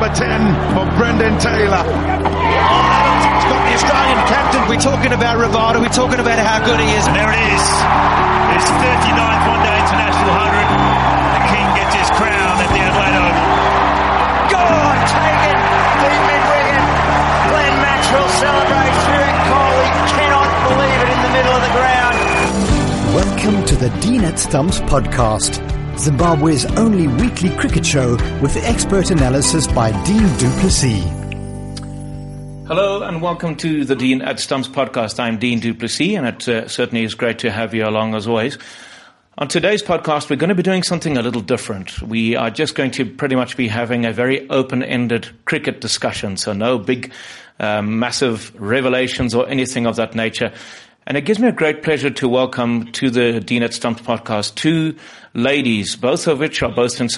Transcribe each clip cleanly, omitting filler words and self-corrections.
number 10 of Brendan Taylor. He's got the Australian captain. We're talking about Rivada. We're talking about how good he is. And there it is. His 39th one-day international 100. The King gets his crown at the Adelaide Oval. God, taken the mid-wicket. Glenn Maxwell celebrates. Stuart Coley cannot believe it in the middle of the ground. Welcome to the D-Net Stumps Podcast, Zimbabwe's only weekly cricket show with expert analysis by Dean du Plessis. Hello and welcome to the Dean at Stumps podcast. I'm Dean du Plessis, and it certainly is great to have you along as always. On today's podcast, we're going to be doing something a little different. We are just going to pretty much be having a very open-ended cricket discussion, so no big, massive revelations or anything of that nature. And it gives me a great pleasure to welcome to the D-Net Stumps podcast two ladies, both of which are based in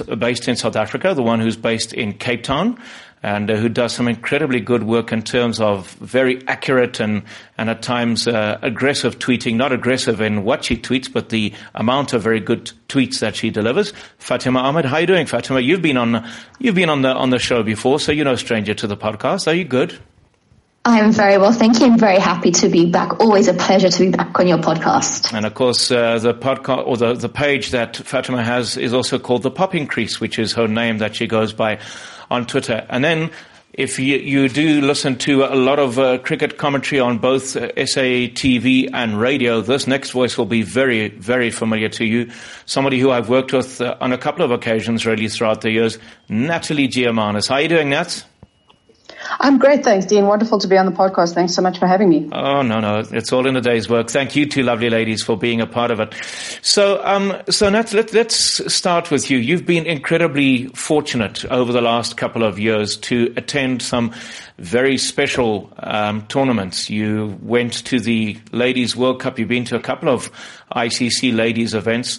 South Africa, the one who's based in Cape Town and who does some incredibly good work in terms of very accurate and at times aggressive tweeting, not aggressive in what she tweets, but the amount of very good tweets that she delivers. Fatima Ahmed, how are you doing, Fatima? You've been on the show before, so you're no stranger to the podcast. Are you good? I am very well, thank you. I'm very happy to be back. Always a pleasure to be back on your podcast. And of course, the podcast or the page that Fatima has is also called the Pop Increase, which is her name that she goes by on Twitter. And then, if you do listen to a lot of cricket commentary on both SA TV and radio, this next voice will be very, very familiar to you. Somebody who I've worked with on a couple of occasions really throughout the years, Natalie Giammanis. How are you doing, Nat? I'm great, thanks, Dean. Wonderful to be on the podcast. Thanks so much for having me. Oh, no. It's all in a day's work. Thank you two lovely ladies for being a part of it. So Nat, let's start with you. You've been incredibly fortunate over the last couple of years to attend some very special tournaments. You went to the Ladies World Cup. You've been to a couple of ICC ladies events.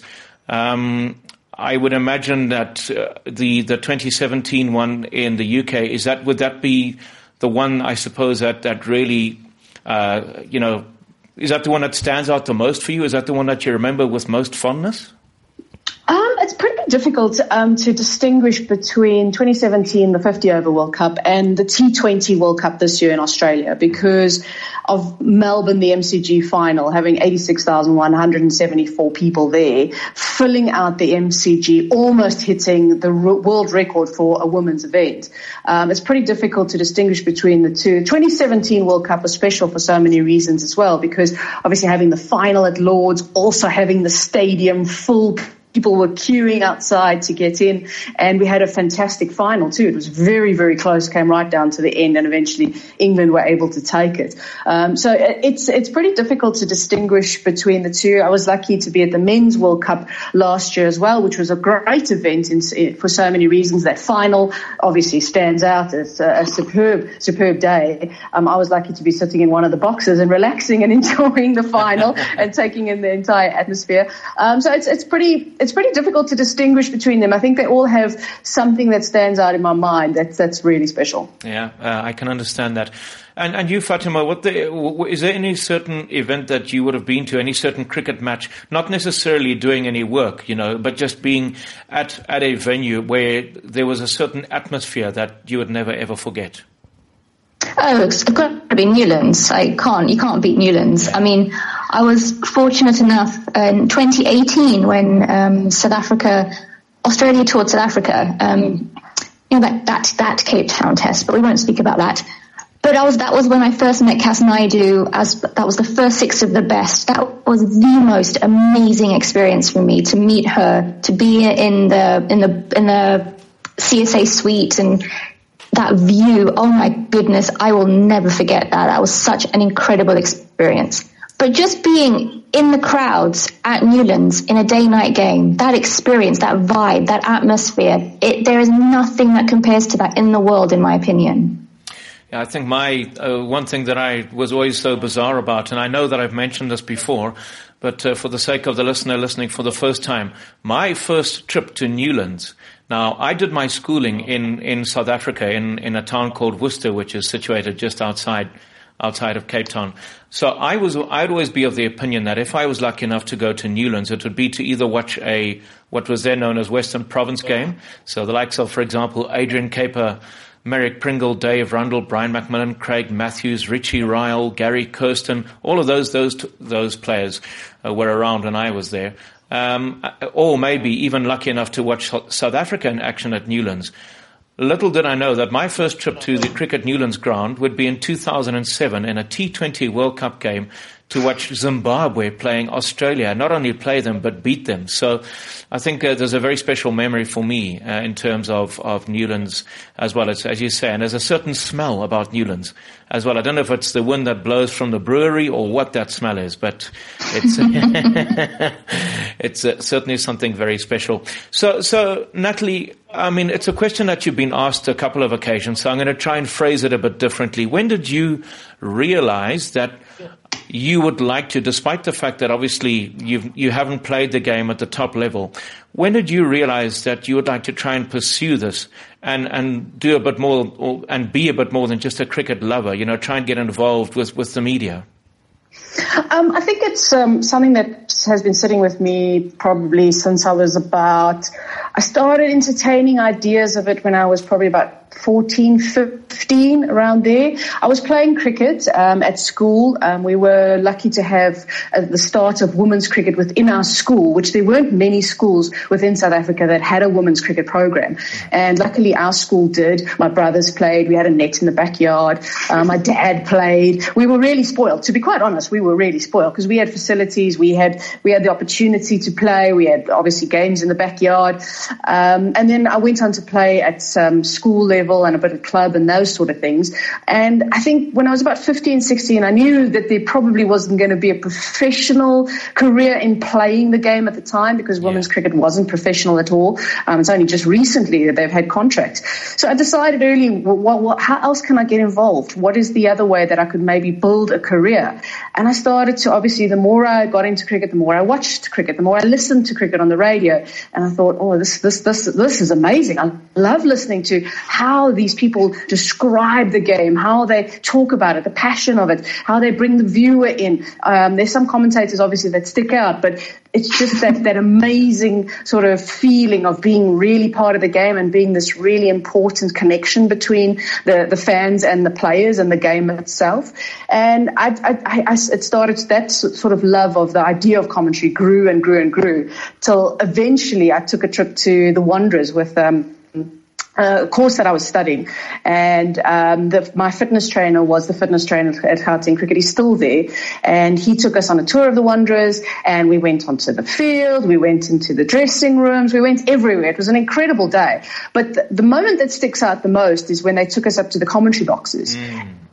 I would imagine that the 2017 one in the UK, would that be the one, I suppose, that really, is that the one that stands out the most for you? Is that the one that you remember with most fondness? It's pretty difficult to distinguish between 2017, the 50-over World Cup, and the T20 World Cup this year in Australia because of Melbourne, the MCG final, having 86,174 people there, filling out the MCG, almost hitting the world record for a women's event. It's pretty difficult to distinguish between the two. 2017 World Cup was special for so many reasons as well because obviously having the final at Lord's, also having the stadium full. People were queuing outside to get in, and we had a fantastic final too. It was very, very close, came right down to the end, and eventually England were able to take it. So it's pretty difficult to distinguish between the two. I was lucky to be at the Men's World Cup last year as well, which was a great event for so many reasons. That final obviously stands out as a superb day. I was lucky to be sitting in one of the boxes and relaxing and enjoying the final and taking in the entire atmosphere. So it's pretty difficult to distinguish between them. I think they all have something that stands out in my mind that's really special. Yeah, I can understand that. And you, Fatima, is there any certain event that you would have been to, any certain cricket match, not necessarily doing any work, but just being at a venue where there was a certain atmosphere that you would never, ever forget? Oh, it's got to be Newlands. You can't beat Newlands. I mean, I was fortunate enough in 2018 when Australia toured South Africa, that Cape Town test, but we won't speak about that. But that was when I first met Cass Naidu, that was the first six of the best. That was the most amazing experience for me to meet her, to be in the CSA suite and that view, oh my goodness, I will never forget that. That was such an incredible experience. But just being in the crowds at Newlands in a day-night game, that experience, that vibe, that atmosphere, there is nothing that compares to that in the world, in my opinion. Yeah, I think my one thing that I was always so bizarre about, and I know that I've mentioned this before, but for the sake of the listener listening for the first time, my first trip to Newlands. Now, I did my schooling in South Africa in a town called Worcester, which is situated just outside of Cape Town. So I'd always be of the opinion that if I was lucky enough to go to Newlands, it would be to either watch what was then known as Western Province game. So the likes of, for example, Adrian Caper Merrick Pringle, Dave Rundle, Brian McMillan, Craig Matthews, Richie Ryle, Gary Kirsten, all of those players were around when I was there. Or maybe even lucky enough to watch South Africa in action at Newlands. Little did I know that my first trip to the cricket Newlands ground would be in 2007 in a T20 World Cup game to watch Zimbabwe playing Australia, not only play them, but beat them. So I think there's a very special memory for me in terms of Newlands as well, as you say. And there's a certain smell about Newlands as well. I don't know if it's the wind that blows from the brewery or what that smell is, but it's it's certainly something very special. So Natalie, I mean, it's a question that you've been asked a couple of occasions, so I'm going to try and phrase it a bit differently. When did you realize that you would like to, despite the fact that obviously you haven't played the game at the top level, when did you realize that you would like to try and pursue this and do a bit more and be a bit more than just a cricket lover, you know, try and get involved with the media? I think it's something that has been sitting with me probably since I started entertaining ideas of it when I was probably about 14, 15, around there. I was playing cricket at school. We were lucky to have the start of women's cricket within our school, which there weren't many schools within South Africa that had a women's cricket program. And luckily our school did. My brothers played. We had a net in the backyard. My dad played. We were really spoiled. To be quite honest, we were really spoiled because we had facilities. We had the opportunity to play. We had obviously games in the backyard. And then I went on to play at some school level and a bit of club and those sort of things. And I think when I was about 15, 16, I knew that there probably wasn't going to be a professional career in playing the game at the time because women's cricket wasn't professional at all. It's only just recently that they've had contracts. So I decided early, well, how else can I get involved? What is the other way that I could maybe build a career? And I started to, obviously, the more I got into cricket, the more I watched cricket, the more I listened to cricket on the radio. And I thought, oh, this is amazing. I love listening to how these people describe the game, how they talk about it, the passion of it, how they bring the viewer in. There's some commentators, obviously, that stick out, but it's just that amazing sort of feeling of being really part of the game and being this really important connection between the fans and the players and the game itself. And it started, that sort of love of the idea of commentary grew and grew and grew till eventually I took a trip to the Wanderers with course that I was studying, and my fitness trainer was the fitness trainer at Gauteng Cricket. He's still there, and he took us on a tour of the Wanderers, and we went onto the field, we went into the dressing rooms, we went everywhere. It was an incredible day. But the moment that sticks out the most is when they took us up to the commentary boxes.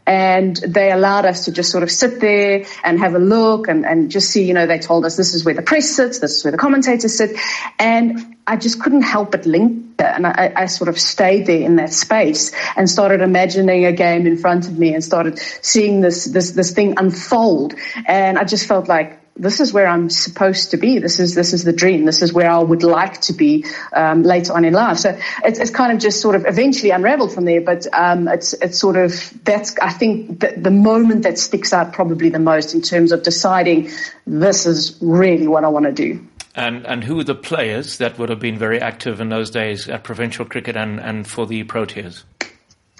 And they allowed us to just sort of sit there and have a look and just see, you know, they told us this is where the press sits, this is where the commentators sit. And I just couldn't help but linger. And I sort of stayed there in that space and started imagining a game in front of me and started seeing this thing unfold. And I just felt like, this is where I'm supposed to be. This is the dream. This is where I would like to be later on in life. So it's kind of just sort of eventually unraveled from there. But it's sort of, that's, I think, the moment that sticks out probably the most in terms of deciding this is really what I want to do. And who were the players that would have been very active in those days at provincial cricket and for the Proteas?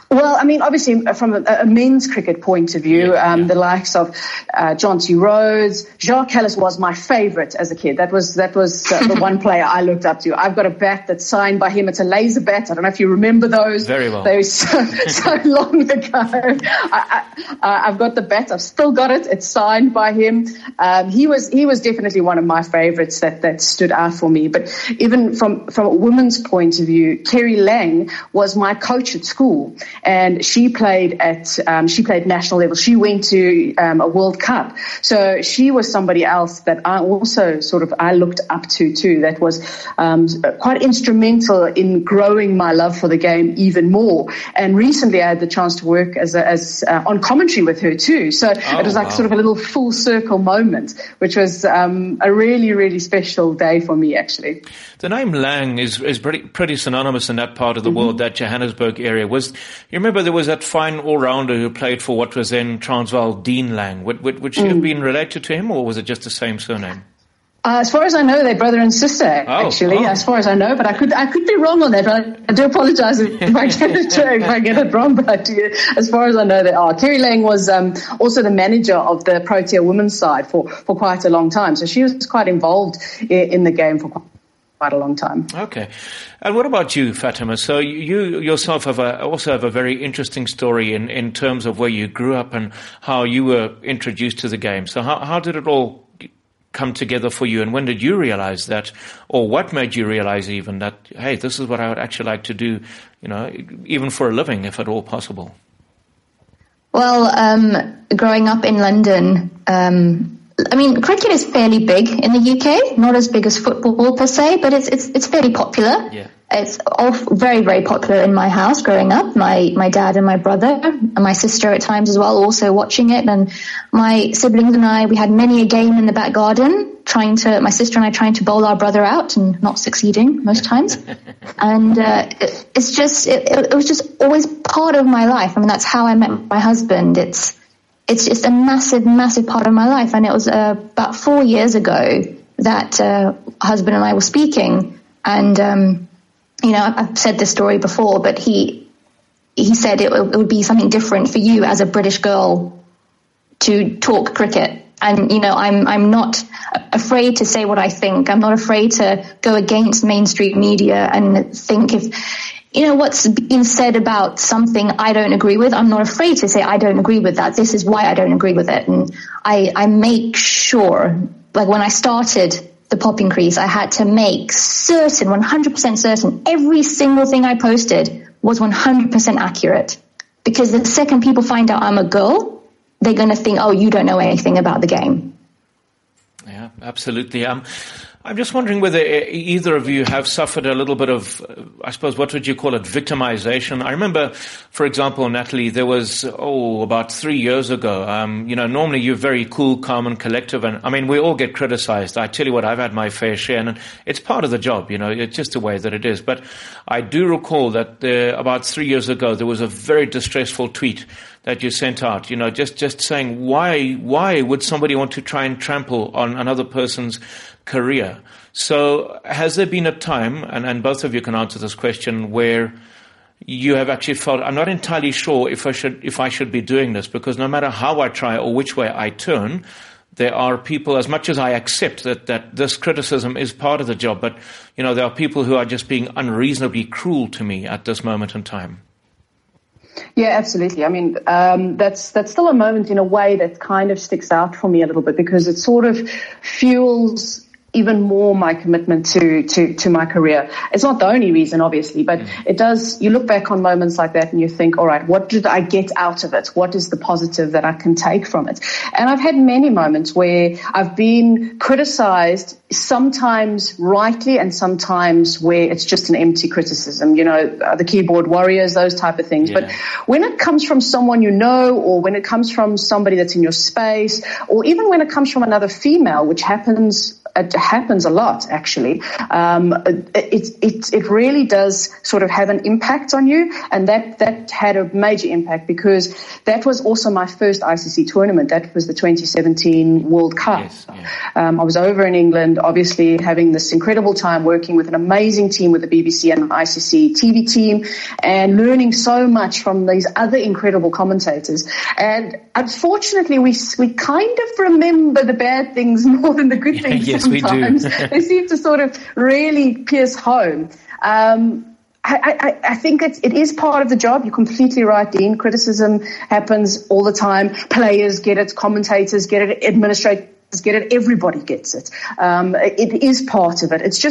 Well, I mean, obviously, from a men's cricket point of view, the likes of John T. Rhodes, Jacques Hellis was my favourite as a kid. That was the one player I looked up to. I've got a bat that's signed by him. It's a laser bat. I don't know if you remember those. Very well. They were so long ago. I've got the bat. I've still got it. It's signed by him. He was definitely one of my favourites that stood out for me. But even from a woman's point of view, Kerry Lang was my coach at school. And she played national level. She went to a World Cup. So she was somebody else that I also I looked up to too. That was quite instrumental in growing my love for the game even more. And recently I had the chance to work as on commentary with her too. So it was like sort of a little full circle moment, which was a really, really special day for me actually. The name Lang is pretty synonymous in that part of the world, that Johannesburg area. You remember there was that fine all-rounder who played for what was then Transvaal, Dean Lang. Would she have been related to him, or was it just the same surname? As far as I know, they're brother and sister, actually, as far as I know. But I could be wrong on that. I do apologize if I get it wrong. But as far as I know, they are. Kerry Lang was also the manager of the Protea women's side for quite a long time. So she was quite involved in the game for quite a long time. Okay. And what about you, Fatima? So you yourself also have a very interesting story in terms of where you grew up and how you were introduced to the game. So how did it all come together for you, and when did you realize that, or what made you realize even that, hey, this is what I would actually like to do, you know, even for a living, if at all possible? Well, growing up in London, I mean, cricket is fairly big in the UK, not as big as football per se, but it's fairly popular. Yeah. It's all very, very popular in my house growing up. My dad and my brother and my sister at times as well also watching it. And my siblings and I, we had many a game in the back garden, my sister and I trying to bowl our brother out and not succeeding most times. And it was just always part of my life. I mean, that's how I met my husband. It's just a massive, massive part of my life. And it was about 4 years ago that husband and I were speaking. And, you know, I've said this story before, but he said it would be something different for you as a British girl to talk cricket. And, you know, I'm not afraid to say what I think. I'm not afraid to go against mainstream media and think if... You know, what's being said about something I don't agree with, I'm not afraid to say I don't agree with that. This is why I don't agree with it. And I make sure, like when I started the Pop Increase, I had to make certain, 100% certain, every single thing I posted was 100% accurate. Because the second people find out I'm a girl, they're going to think, oh, you don't know anything about the game. Yeah, absolutely. I'm just wondering whether either of you have suffered a little bit of, I suppose, what would you call it, victimization? I remember, for example, Natalie, there was, about 3 years ago, you know, normally you're very cool, calm and collective. And I mean, we all get criticized. I tell you what, I've had my fair share and it's part of the job, you know, it's just the way that it is. But I do recall that about 3 years ago, there was a very distressful tweet that you sent out, you know, just saying, why would somebody want to try and trample on another person's career? So has there been a time, and both of you can answer this question, where you have actually felt, I'm not entirely sure if I should be doing this, because no matter how I try or which way I turn, there are people, as much as I accept that this criticism is part of the job, but, you know, there are people who are just being unreasonably cruel to me at this moment in time. Yeah, absolutely. I mean, that's still a moment in a way that kind of sticks out for me a little bit, because it sort of fuels even more my commitment to my career. It's not the only reason, obviously, but it does. You look back on moments like that and you think, all right, what did I get out of it? What is the positive that I can take from it? And I've had many moments where I've been criticized, sometimes rightly and sometimes where it's just an empty criticism, you know, the keyboard warriors, those type of things. Yeah. But when it comes from someone you know, or when it comes from somebody that's in your space, or even when it comes from another female, which happens a lot, actually. It really does sort of have an impact on you, and that had a major impact, because that was also my first ICC tournament. That was the 2017 World Cup. Yes, yeah. I was over in England, obviously having this incredible time working with an amazing team with the BBC and the ICC TV team, and learning so much from these other incredible commentators. And unfortunately, we kind of remember the bad things more than the good things. Yes. Sometimes we do. They seem to sort of really pierce home. I think it is part of the job. You're completely right, Dean. Criticism happens all the time. Players get it, commentators get it, administrators get it, everybody gets it. It is part of it. It's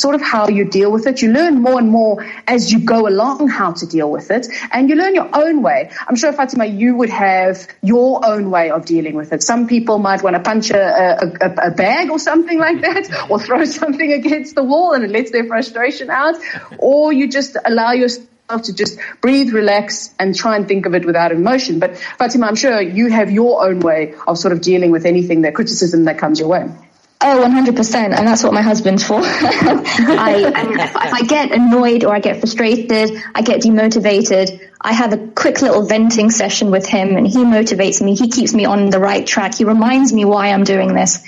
sort of how you deal with it. You learn more and more as you go along how to deal with it, and you learn your own way. I'm sure, Fatima, you would have your own way of dealing with it. Some people might want to punch a bag or something like that, or throw something against the wall and it lets their frustration out, or you just allow yourself to just breathe, relax, and try and think of it without emotion. But Fatima, I'm sure you have your own way of sort of dealing with anything, that criticism that comes your way. Oh, 100%. And that's what my husband's for. If I get annoyed or I get frustrated, I get demotivated, I have a quick little venting session with him, and he motivates me. He keeps me on the right track. He reminds me why I'm doing this.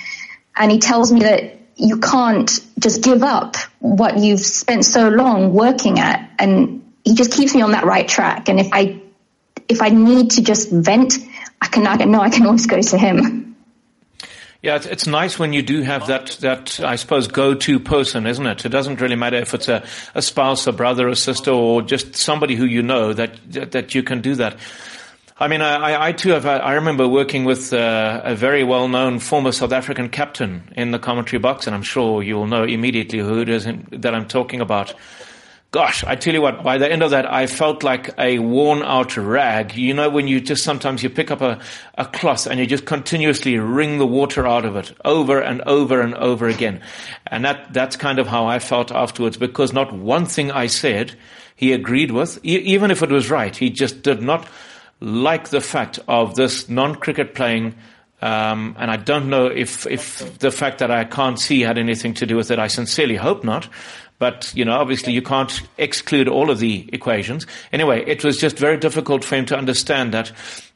And he tells me that you can't just give up what you've spent so long working at. And he just keeps me on that right track. And if I need to just vent, I can always go to him. Yeah, it's nice when you do have that I suppose, go-to person, isn't it? It doesn't really matter if it's a spouse, a brother, a sister, or just somebody who you know that you can do that. I mean, I remember working with a very well-known former South African captain in the commentary box, and I'm sure you'll know immediately who it is that I'm talking about. Gosh, I tell you what, by the end of that, I felt like a worn-out rag. You know, when you just sometimes you pick up a cloth and you just continuously wring the water out of it over and over and over again. And that's kind of how I felt afterwards, because not one thing I said he agreed with, even if it was right. He just did not like the fact of this non-cricket playing, and I don't know if the fact that I can't see had anything to do with it. I sincerely hope not, but you know, obviously you can't exclude all of the equations. Anyway, it was just very difficult for him to understand that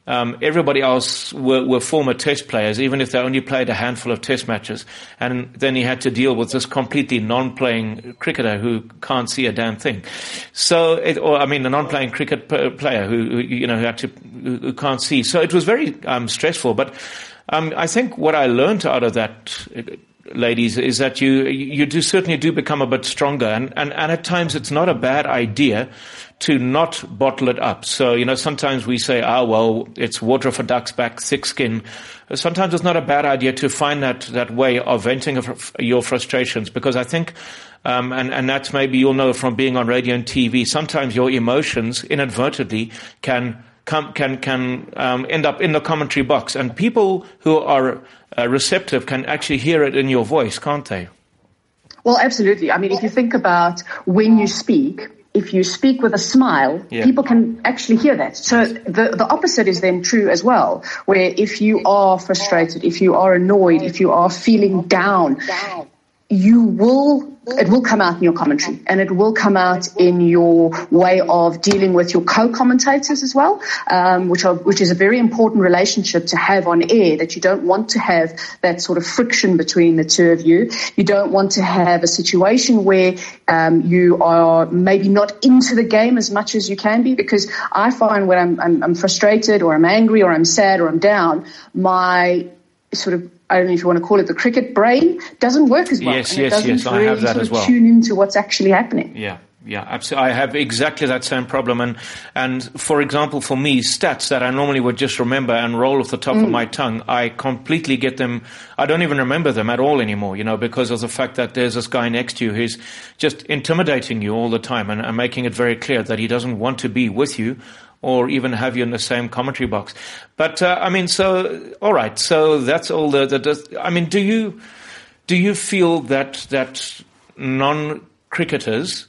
everybody else were former test players, even if they only played a handful of test matches, and then he had to deal with this completely non-playing cricketer who can't see a damn thing. So, a non-playing cricket player who can't see. So it was very stressful. But I think what I learned out of that, ladies, is that you do certainly become a bit stronger, and at times it's not a bad idea to not bottle it up. So, you know, sometimes we say, it's water for ducks back, thick skin. Sometimes it's not a bad idea to find that way of venting your frustrations, because I think, and that's maybe you'll know from being on radio and TV, sometimes your emotions inadvertently can end up in the commentary box, and people who are receptive can actually hear it in your voice, can't they? Well, absolutely. I mean, if you think about when you speak, if you speak with a smile, People can actually hear that. So the opposite is then true as well, where if you are frustrated, if you are annoyed, if you are feeling down, it will come out in your commentary, and it will come out in your way of dealing with your co-commentators as well, which is a very important relationship to have on air, that you don't want to have that sort of friction between the two of you. You don't want to have a situation where you are maybe not into the game as much as you can be, because I find when I'm frustrated, or I'm angry, or I'm sad, or I'm down, my sort of, I don't know if you want to call it, the cricket brain doesn't work as well. Yes, I have that as well. Tune into what's actually happening. Yeah, absolutely. I have exactly that same problem. And for example, for me, stats that I normally would just remember and roll off the top of my tongue, I completely get them. I don't even remember them at all anymore, you know, because of the fact that there's this guy next to you who's just intimidating you all the time and making it very clear that he doesn't want to be with you or even have you in the same commentary box. But, all right, so that's all do you feel that non-cricketers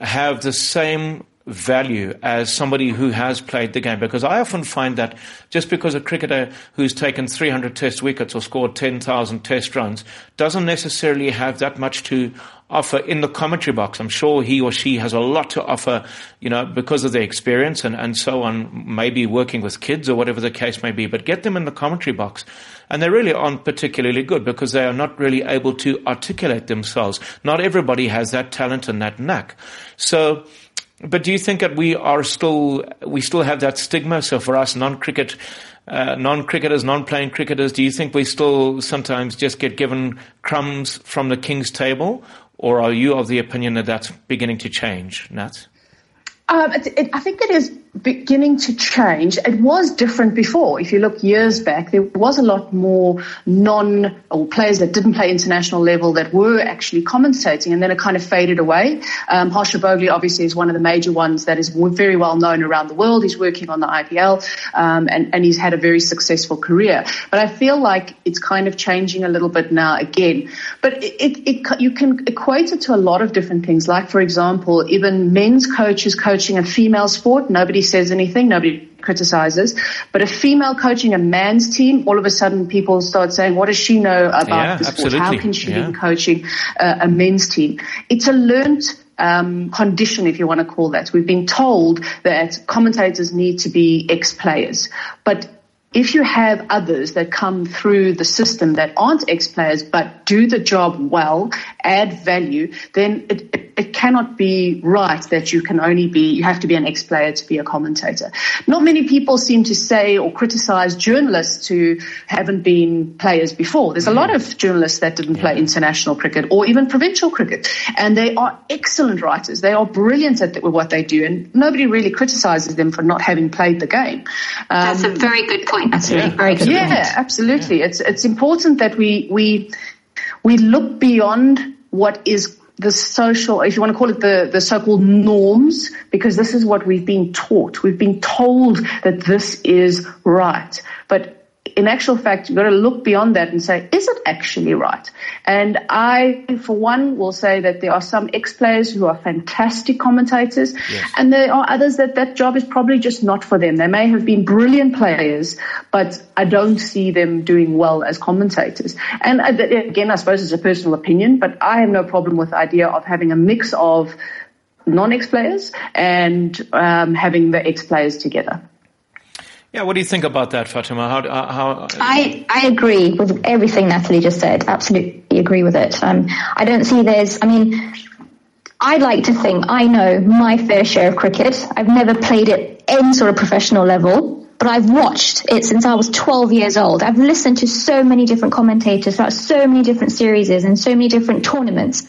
have the same value as somebody who has played the game? Because I often find that just because a cricketer who's taken 300 test wickets or scored 10,000 test runs doesn't necessarily have that much to offer in the commentary box. I'm sure he or she has a lot to offer, you know, because of their experience and so on, maybe working with kids or whatever the case may be, but get them in the commentary box. And they really aren't particularly good because they are not really able to articulate themselves. Not everybody has that talent and that knack. So, but do you think that we still have that stigma? So for us non-cricketers, non-playing cricketers, do you think we still sometimes just get given crumbs from the king's table? Or are you of the opinion that that's beginning to change, Nat? I think it is beginning to change. It was different before. If you look years back, there was a lot more players that didn't play international level that were actually commentating, and then it kind of faded away. Harsha Bogley obviously is one of the major ones that is very well known around the world. He's working on the IPL, and he's had a very successful career. But I feel like it's kind of changing a little bit now again. But you can equate it to a lot of different things. Like, for example, even men's coaches coaching a female sport, nobody says anything, nobody criticizes. But a female coaching a man's team, all of a sudden people start saying, what does she know about the sport? Absolutely. How can she be coaching a men's team? It's a learnt condition, if you want to call that. We've been told that commentators need to be ex-players, but if you have others that come through the system that aren't ex-players but do the job well, add value, then it cannot be right that you have to be an ex-player to be a commentator. Not many people seem to say or criticize journalists who haven't been players before. There's a lot of journalists that didn't play international cricket or even provincial cricket, and they are excellent writers. They are brilliant at what they do, and nobody really criticizes them for not having played the game. That's a very good point. That's a very good point. Yeah, absolutely. Yeah. It's important that we look beyond what is the social, if you want to call it the so-called norms, because this is what we've been taught. We've been told that this is right. But in actual fact, you've got to look beyond that and say, is it actually right? And I, for one, will say that there are some ex-players who are fantastic commentators, and there are others that job is probably just not for them. They may have been brilliant players, but I don't see them doing well as commentators. And again, I suppose it's a personal opinion, but I have no problem with the idea of having a mix of non-ex players and having the ex players together. Yeah, what do you think about that, Fatima? I agree with everything Natalie just said. Absolutely agree with it. I don't see there's... I mean, I like to think I know my fair share of cricket. I've never played it any sort of professional level, but I've watched it since I was 12 years old. I've listened to so many different commentators about so many different series and so many different tournaments.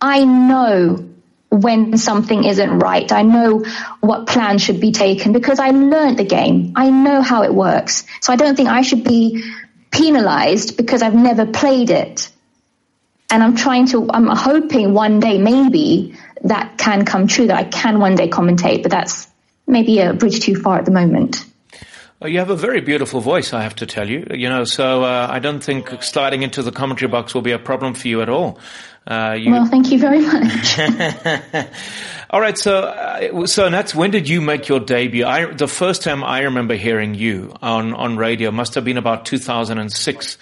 I know when something isn't right. I know what plan should be taken because I learned the game. I know how it works. So I don't think I should be penalized because I've never played it. And I'm hoping one day maybe that can come true, that I can one day commentate, but that's maybe a bridge too far at the moment. You have a very beautiful voice, I have to tell you. So I don't think sliding into the commentary box will be a problem for you at all. Well, thank you very much. All right, so Nats, when did you make your debut? The first time I remember hearing you on radio must have been about 2006.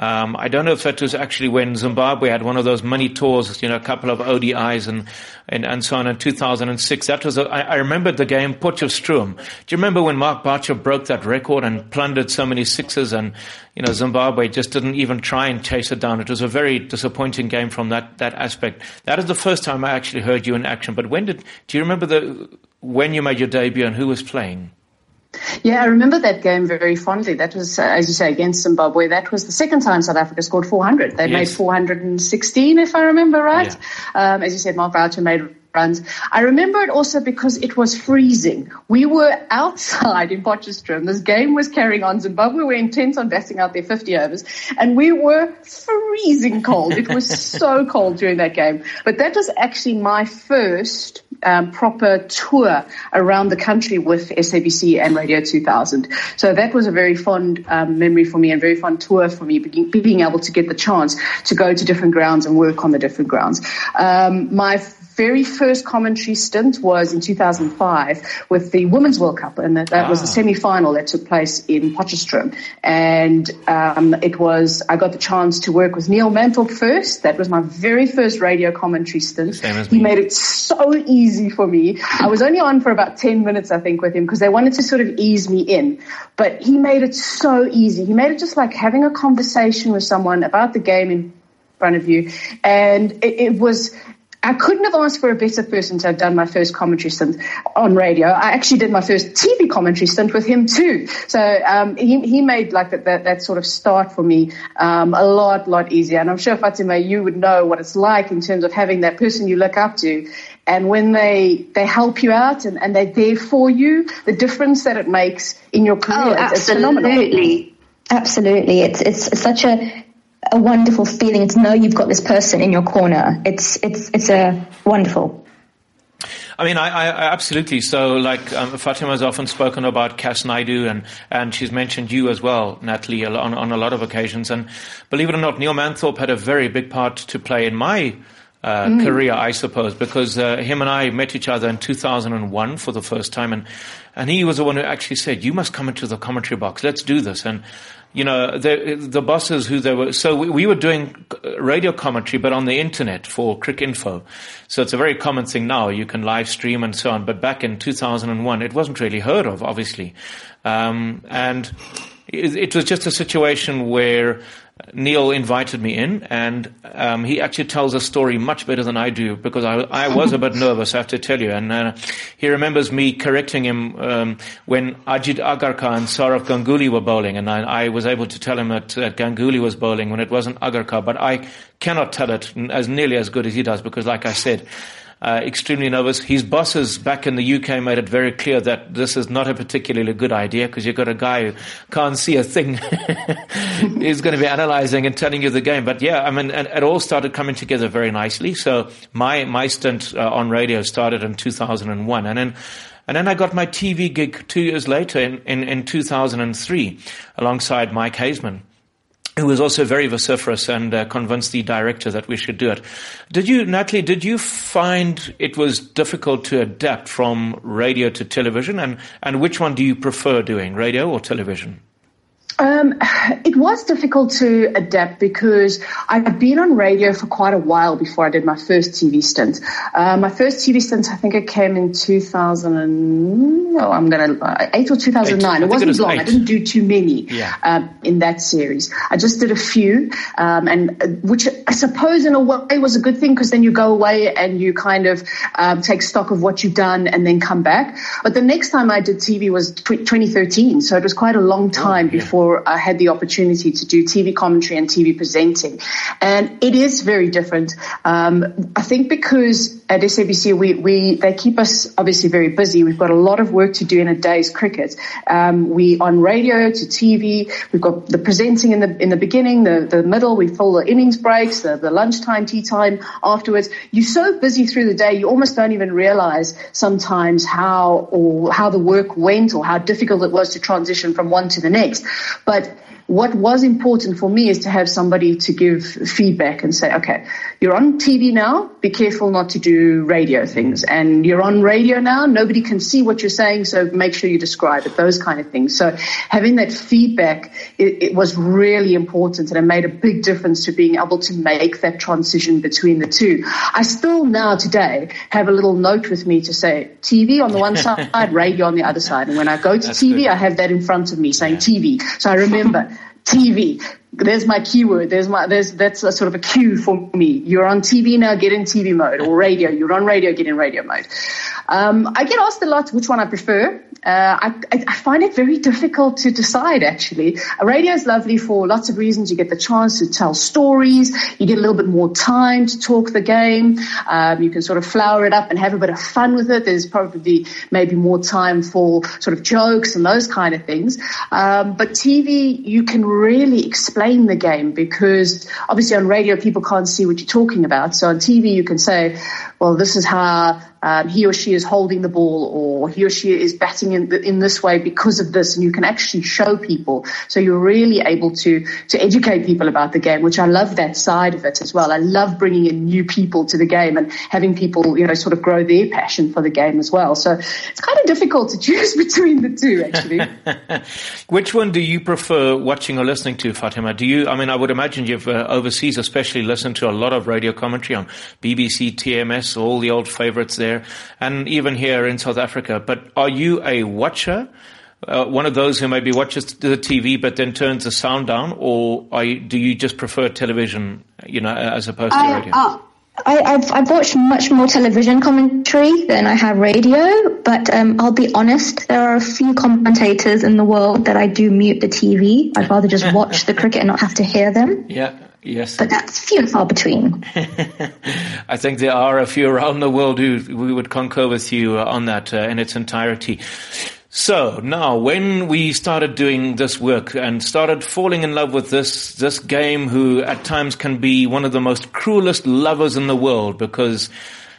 I don't know if that was actually when Zimbabwe had one of those mini tours, a couple of ODIs and so on in 2006. That was, I remembered the game Potchefstroom. Do you remember when Mark Boucher broke that record and plundered so many sixes and, Zimbabwe just didn't even try and chase it down? It was a very disappointing game from that aspect. That is the first time I actually heard you in action. But do you remember when you made your debut and who was playing? Yeah, I remember that game very fondly. That was, as you say, against Zimbabwe. That was the second time South Africa scored 400. They made 416, if I remember right. Yeah. As you said, Mark Boucher made runs. I remember it also because it was freezing. We were outside in Potchefstroom. This game was carrying on. Zimbabwe were intent on batting out their 50 overs, and we were freezing cold. It was so cold during that game. But that was actually my first proper tour around the country with SABC and Radio 2000. So that was a very fond memory for me and very fond tour for me, being able to get the chance to go to different grounds and work on the different grounds. My very first commentary stint was in 2005 with the Women's World Cup, and that was the semi-final that took place in Potchefstroom. And I got the chance to work with Neil Manthorp first. That was my very first radio commentary stint. He made it so easy for me. I was only on for about 10 minutes, I think, with him because they wanted to sort of ease me in. But he made it so easy. He made it just like having a conversation with someone about the game in front of you. And I couldn't have asked for a better person to have done my first commentary stint on radio. I actually did my first TV commentary stint with him too. So he made like that sort of start for me a lot easier. And I'm sure, Fatima, you would know what it's like in terms of having that person you look up to. And when they help you out and they're there for you, the difference that it makes in your career is phenomenal. Absolutely. Absolutely. It's such a wonderful feeling to know you've got this person in your corner. It's a wonderful. I mean, I absolutely. So, like, Fatima's often spoken about Cass Naidoo, and she's mentioned you as well, Natalie, on a lot of occasions. And believe it or not, Neil Manthorp had a very big part to play in my career, I suppose, because him and I met each other in 2001 for the first time, and he was the one who actually said, "You must come into the commentary box. Let's do this." And the bosses who they were, so we were doing radio commentary, but on the internet for Cricinfo. So it's a very common thing now. You can live stream and so on. But back in 2001, it wasn't really heard of, obviously. And It was just a situation where Neil invited me in, and he actually tells a story much better than I do, because I was a bit nervous, I have to tell you. And he remembers me correcting him when Ajit Agarkar and Saurav Ganguly were bowling, and I was able to tell him that Ganguly was bowling when it wasn't Agarkar, but I cannot tell it as nearly as good as he does, because like I said, extremely nervous. His bosses back in the UK made it very clear that this is not a particularly good idea, because you've got a guy who can't see a thing. He's going to be analysing and telling you the game. But yeah, I mean, and it all started coming together very nicely. So my stint on radio started in 2001, and then I got my TV gig 2 years later in 2003, alongside Mike Haseman, who was also very vociferous and convinced the director that we should do it. Natalie, did you find it was difficult to adapt from radio to television? And which one do you prefer doing, radio or television? It was difficult to adapt because I'd been on radio for quite a while before I did my first TV stint. My first TV stint, I think it came in 2008 or 2009. It wasn't long. I didn't do too many in that series. I just did a few, and which I suppose in a way was a good thing, because then you go away and you kind of take stock of what you've done and then come back. But the next time I did TV was 2013, so it was quite a long time before I had the opportunity to do TV commentary and TV presenting. And it is very different. I think because at SABC, they keep us obviously very busy. We've got a lot of work to do in a day's cricket. We on radio to TV, we've got the presenting in the beginning, the middle, we fill the innings breaks, the lunchtime, tea time afterwards. You're so busy through the day, you almost don't even realize sometimes how the work went or how difficult it was to transition from one to the next. But what was important for me is to have somebody to give feedback and say, okay, you're on TV now, be careful not to do radio things. And you're on radio now, nobody can see what you're saying, so make sure you describe it, those kind of things. So having that feedback, it was really important, and it made a big difference to being able to make that transition between the two. I still now today have a little note with me to say TV on the one side, radio on the other side. And when I go to TV, good. I have that in front of me saying TV. So I remember TV. There's my keyword. That's a sort of a cue for me. You're on TV now, get in TV mode. Or radio, you're on radio, get in radio mode. I get asked a lot which one I prefer. I find it very difficult to decide, actually. Radio is lovely for lots of reasons. You get the chance to tell stories. You get a little bit more time to talk the game. You can sort of flower it up and have a bit of fun with it. There's probably maybe more time for sort of jokes and those kind of things. But TV, you can really explain the game, because obviously on radio people can't see what you're talking about. So on TV you can say, well, this is how he or she is holding the ball, or he or she is batting in this way because of this, and you can actually show people. So you're really able to educate people about the game, which I love that side of it as well. I love bringing in new people to the game and having people, you know, sort of grow their passion for the game as well. So it's kind of difficult to choose between the two, actually. Which one do you prefer watching or listening to, Fatima? I would imagine you've overseas especially listened to a lot of radio commentary on BBC, TMS, all the old favorites there. And even here in South Africa. But are you a watcher, one of those who maybe watches the TV but then turns the sound down, or do you just prefer television, you know, as opposed to radio? I've watched much more television commentary than I have radio, but I'll be honest, there are a few commentators in the world that I do mute the TV. I'd rather just watch the cricket and not have to hear them. Yeah. Yes. But that's few and far between. I think there are a few around the world who would concur with you on that in its entirety. So now, when we started doing this work and started falling in love with this game, who at times can be one of the most cruelest lovers in the world, because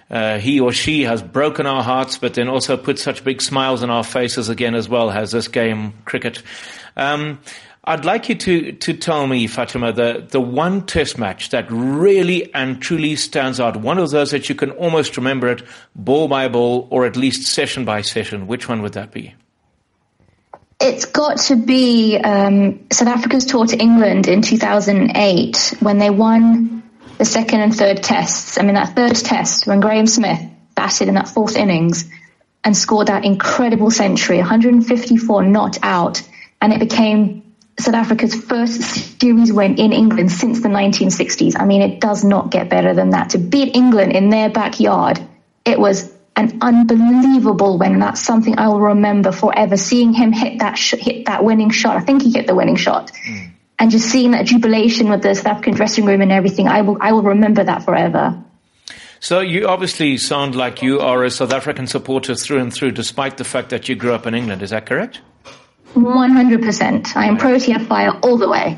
he or she has broken our hearts, but then also put such big smiles on our faces again as well, has this game, cricket. I'd like you to tell me, Fatima, the one test match that really and truly stands out, one of those that you can almost remember it ball by ball, or at least session by session. Which one would that be? It's got to be South Africa's tour to England in 2008, when they won the second and third tests. I mean, that third test, when Graeme Smith batted in that fourth innings and scored that incredible century, 154 not out, and it became South Africa's first series win in England since the 1960s. I mean, it does not get better than that. To beat England in their backyard, it was an unbelievable win, and that's something I will remember forever. Seeing him hit that winning shot, I think he hit the winning shot, and just seeing that jubilation with the South African dressing room and everything, I will remember that forever. So you obviously sound like you are a South African supporter through and through, despite the fact that you grew up in England. Is that correct? 100%. I am pro-TFI all the way.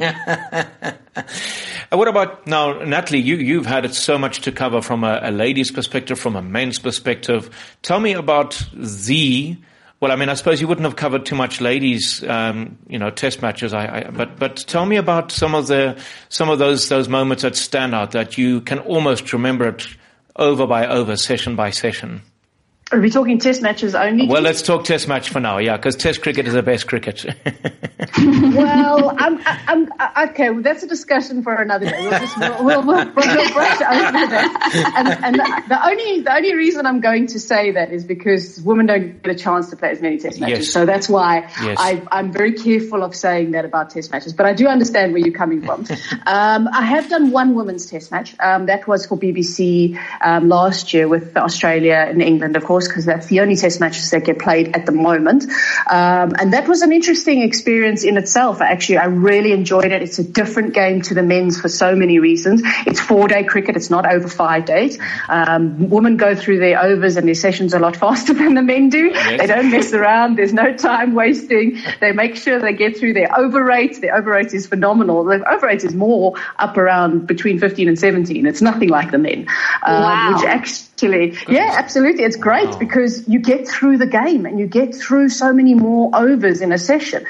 What about now, Natalie? You've had so much to cover from a ladies' perspective, from a men's perspective. Tell me about well, I mean, I suppose you wouldn't have covered too much ladies, test matches. But tell me about some of those moments that stand out that you can almost remember it over by over, session by session. Are we talking test matches only? Well, let's talk test match for now, yeah, because test cricket is the best cricket. Well, okay, well, that's a discussion for another day. We'll brush over that. And the only reason I'm going to say that is because women don't get a chance to play as many test matches. Yes. So that's why I'm very careful of saying that about test matches. But I do understand where you're coming from. I have done one women's test match. That was for BBC last year with Australia and England, of course, because that's the only test matches that get played at the moment. And that was an interesting experience in itself. Actually, I really enjoyed it. It's a different game to the men's for so many reasons. It's 4-day cricket. It's not over 5 days. Women go through their overs and their sessions a lot faster than the men do. Yes. They don't mess around. There's no time wasting. They make sure they get through their over rate. Their over rate is phenomenal. The over rate is more up around between 15 and 17. It's nothing like the men. Wow. Which actually, yeah, absolutely. It's great. Because you get through the game and you get through so many more overs in a session.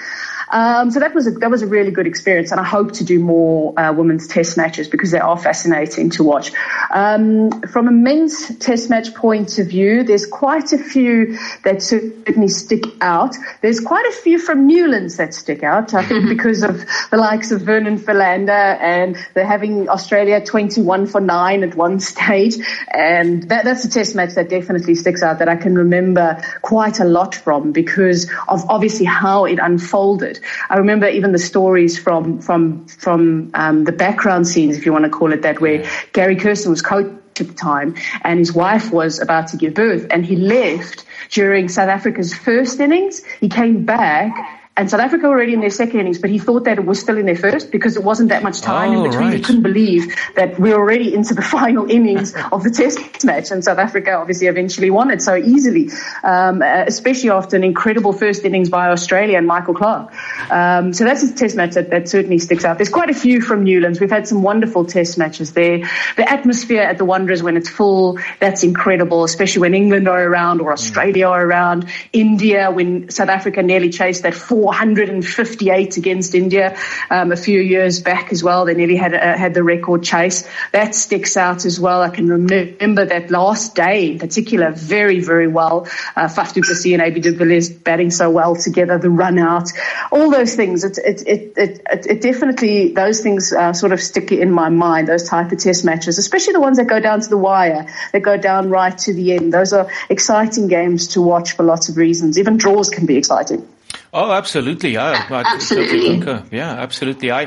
So that was a really good experience, and I hope to do more women's test matches because they are fascinating to watch. From a men's test match point of view, there's quite a few that certainly stick out. There's quite a few from Newlands that stick out, I think, because of the likes of Vernon Philander, and they're having Australia 21-9 at one stage, and that's a test match that definitely sticks out that I can remember quite a lot from because of obviously how it unfolded. I remember even the stories from the background scenes, if you want to call it that, where Gary Kirsten was coach at the time and his wife was about to give birth, and he left during South Africa's first innings. He came back, and South Africa were already in their second innings, but he thought that it was still in their first because it wasn't that much time in between. Right. He couldn't believe that we're already into the final innings of the test match, and South Africa obviously eventually won it so easily, especially after an incredible first innings by Australia and Michael Clark. So that's a test match that certainly sticks out. There's quite a few from Newlands. We've had some wonderful test matches there. The atmosphere at the Wanderers when it's full, that's incredible, especially when England are around or Australia are around. India, when South Africa nearly chased that 458 against India a few years back as well. They nearly had the record chase. That sticks out as well. I can remember that last day in particular very, very well. Faf du Plessis and AB de Villiers batting so well together, the run out, all those things. It definitely, those things sort of stick in my mind, those type of test matches, especially the ones that go down to the wire, that go down right to the end. Those are exciting games to watch for lots of reasons. Even draws can be exciting. Oh, absolutely. Absolutely. Yeah, absolutely. I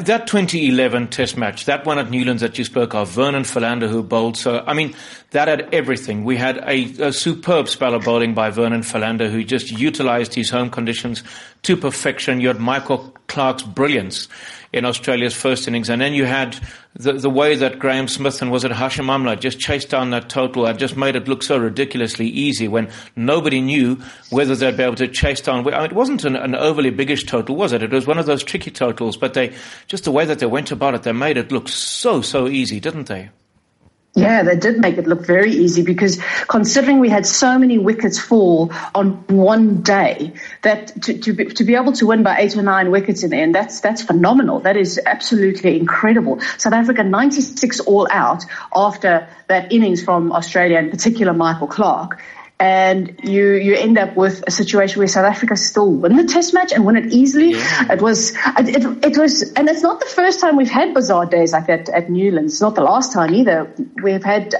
that 2011 test match, that one at Newlands that you spoke of, Vernon Philander who bowled. So, I mean, that had everything. We had a superb spell of bowling by Vernon Philander who just utilized his home conditions to perfection. You had Michael Clark's brilliance in Australia's first innings. And then you had the way that Graeme Smith and was it Hashim Amla just chased down that total. I just made it look so ridiculously easy when nobody knew whether they'd be able to chase down. I mean, it wasn't an overly biggish total, was it? It was one of those tricky totals, but just the way that they went about it, they made it look so, so easy, didn't they? Yeah, they did make it look very easy because considering we had so many wickets fall on one day, that to be able to win by 8 or 9 wickets in the end, that's phenomenal. That is absolutely incredible. South Africa 96 all out after that innings from Australia, in particular Michael Clark. and you end up with a situation where South Africa still win the Test match and win it easily. Yeah. It was, and it's not the first time we've had bizarre days like that at Newlands. It's not the last time either. We've had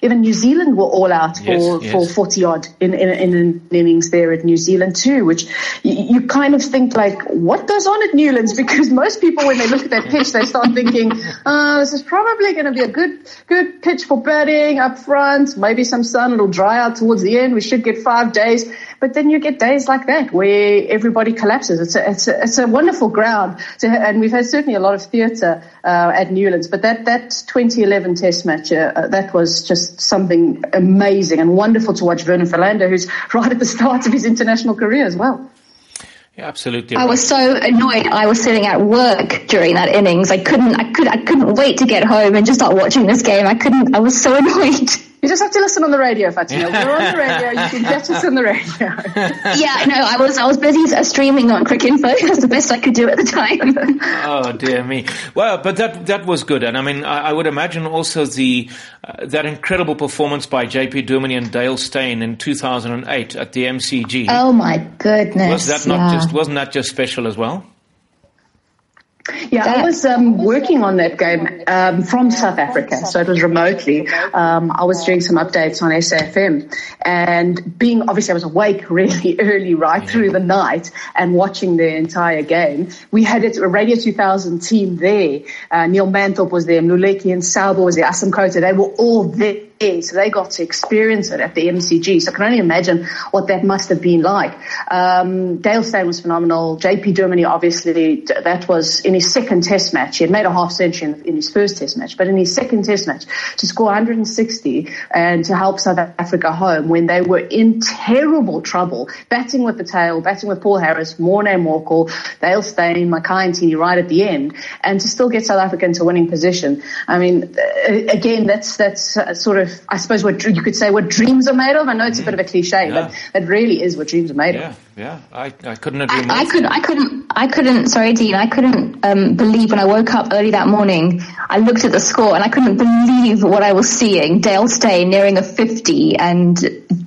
even New Zealand were all out for 40 odd in innings there at New Zealand too, which you kind of think like, what goes on at Newlands? Because most people when they look at that pitch, they start thinking, this is probably going to be a good pitch for batting up front. Maybe some sun, it'll dry out towards the end. We should get 5 days. But then you get days like that where everybody collapses. It's a wonderful ground. And we've had certainly a lot of theatre at Newlands. But that 2011 Test match, that was just something amazing and wonderful to watch. Vernon Philander, who's right at the start of his international career as well. Yeah, absolutely. I was so annoyed. I was sitting at work during that innings. I couldn't wait to get home and just start watching this game. I was so annoyed. You just have to listen on the radio, Fatima. We're on the radio. You can catch us on the radio. Yeah, no, I was busy streaming on Cricinfo. That's the best I could do at the time. Oh dear me. Well, but that was good, and I mean, I would imagine also the that incredible performance by JP Duminy and Dale Steyn in 2008 at the MCG. Oh my goodness! Wasn't that just special as well? Yeah, I was working on that game from South Africa, so it was remotely. I was doing some updates on SAFM and obviously I was awake really early right through the night and watching the entire game. We had a Radio 2000 team there. Neil Manthorp was there, Mluleki and Sauber was there, Assam Kota. They were all there. So they got to experience it at the MCG. So I can only imagine what that must have been like. Dale Steyn was phenomenal. JP Duminy, obviously, that was in his second Test match. He had made a half century in his first Test match. But in his second Test match, to score 160 and to help South Africa home when they were in terrible trouble, batting with the tail, batting with Paul Harris, Morné Morkel, Dale Steyn, Makhaya Ntini right at the end, and to still get South Africa into winning position. I mean, again, that's sort of, I suppose, what you could say what dreams are made of. I know it's a bit of a cliche, but that really is what dreams are made of. Yeah, I couldn't agree more. I couldn't. Sorry, Dean, I couldn't believe when I woke up early that morning. I looked at the score and I couldn't believe what I was seeing. Dale Steyn nearing a 50, and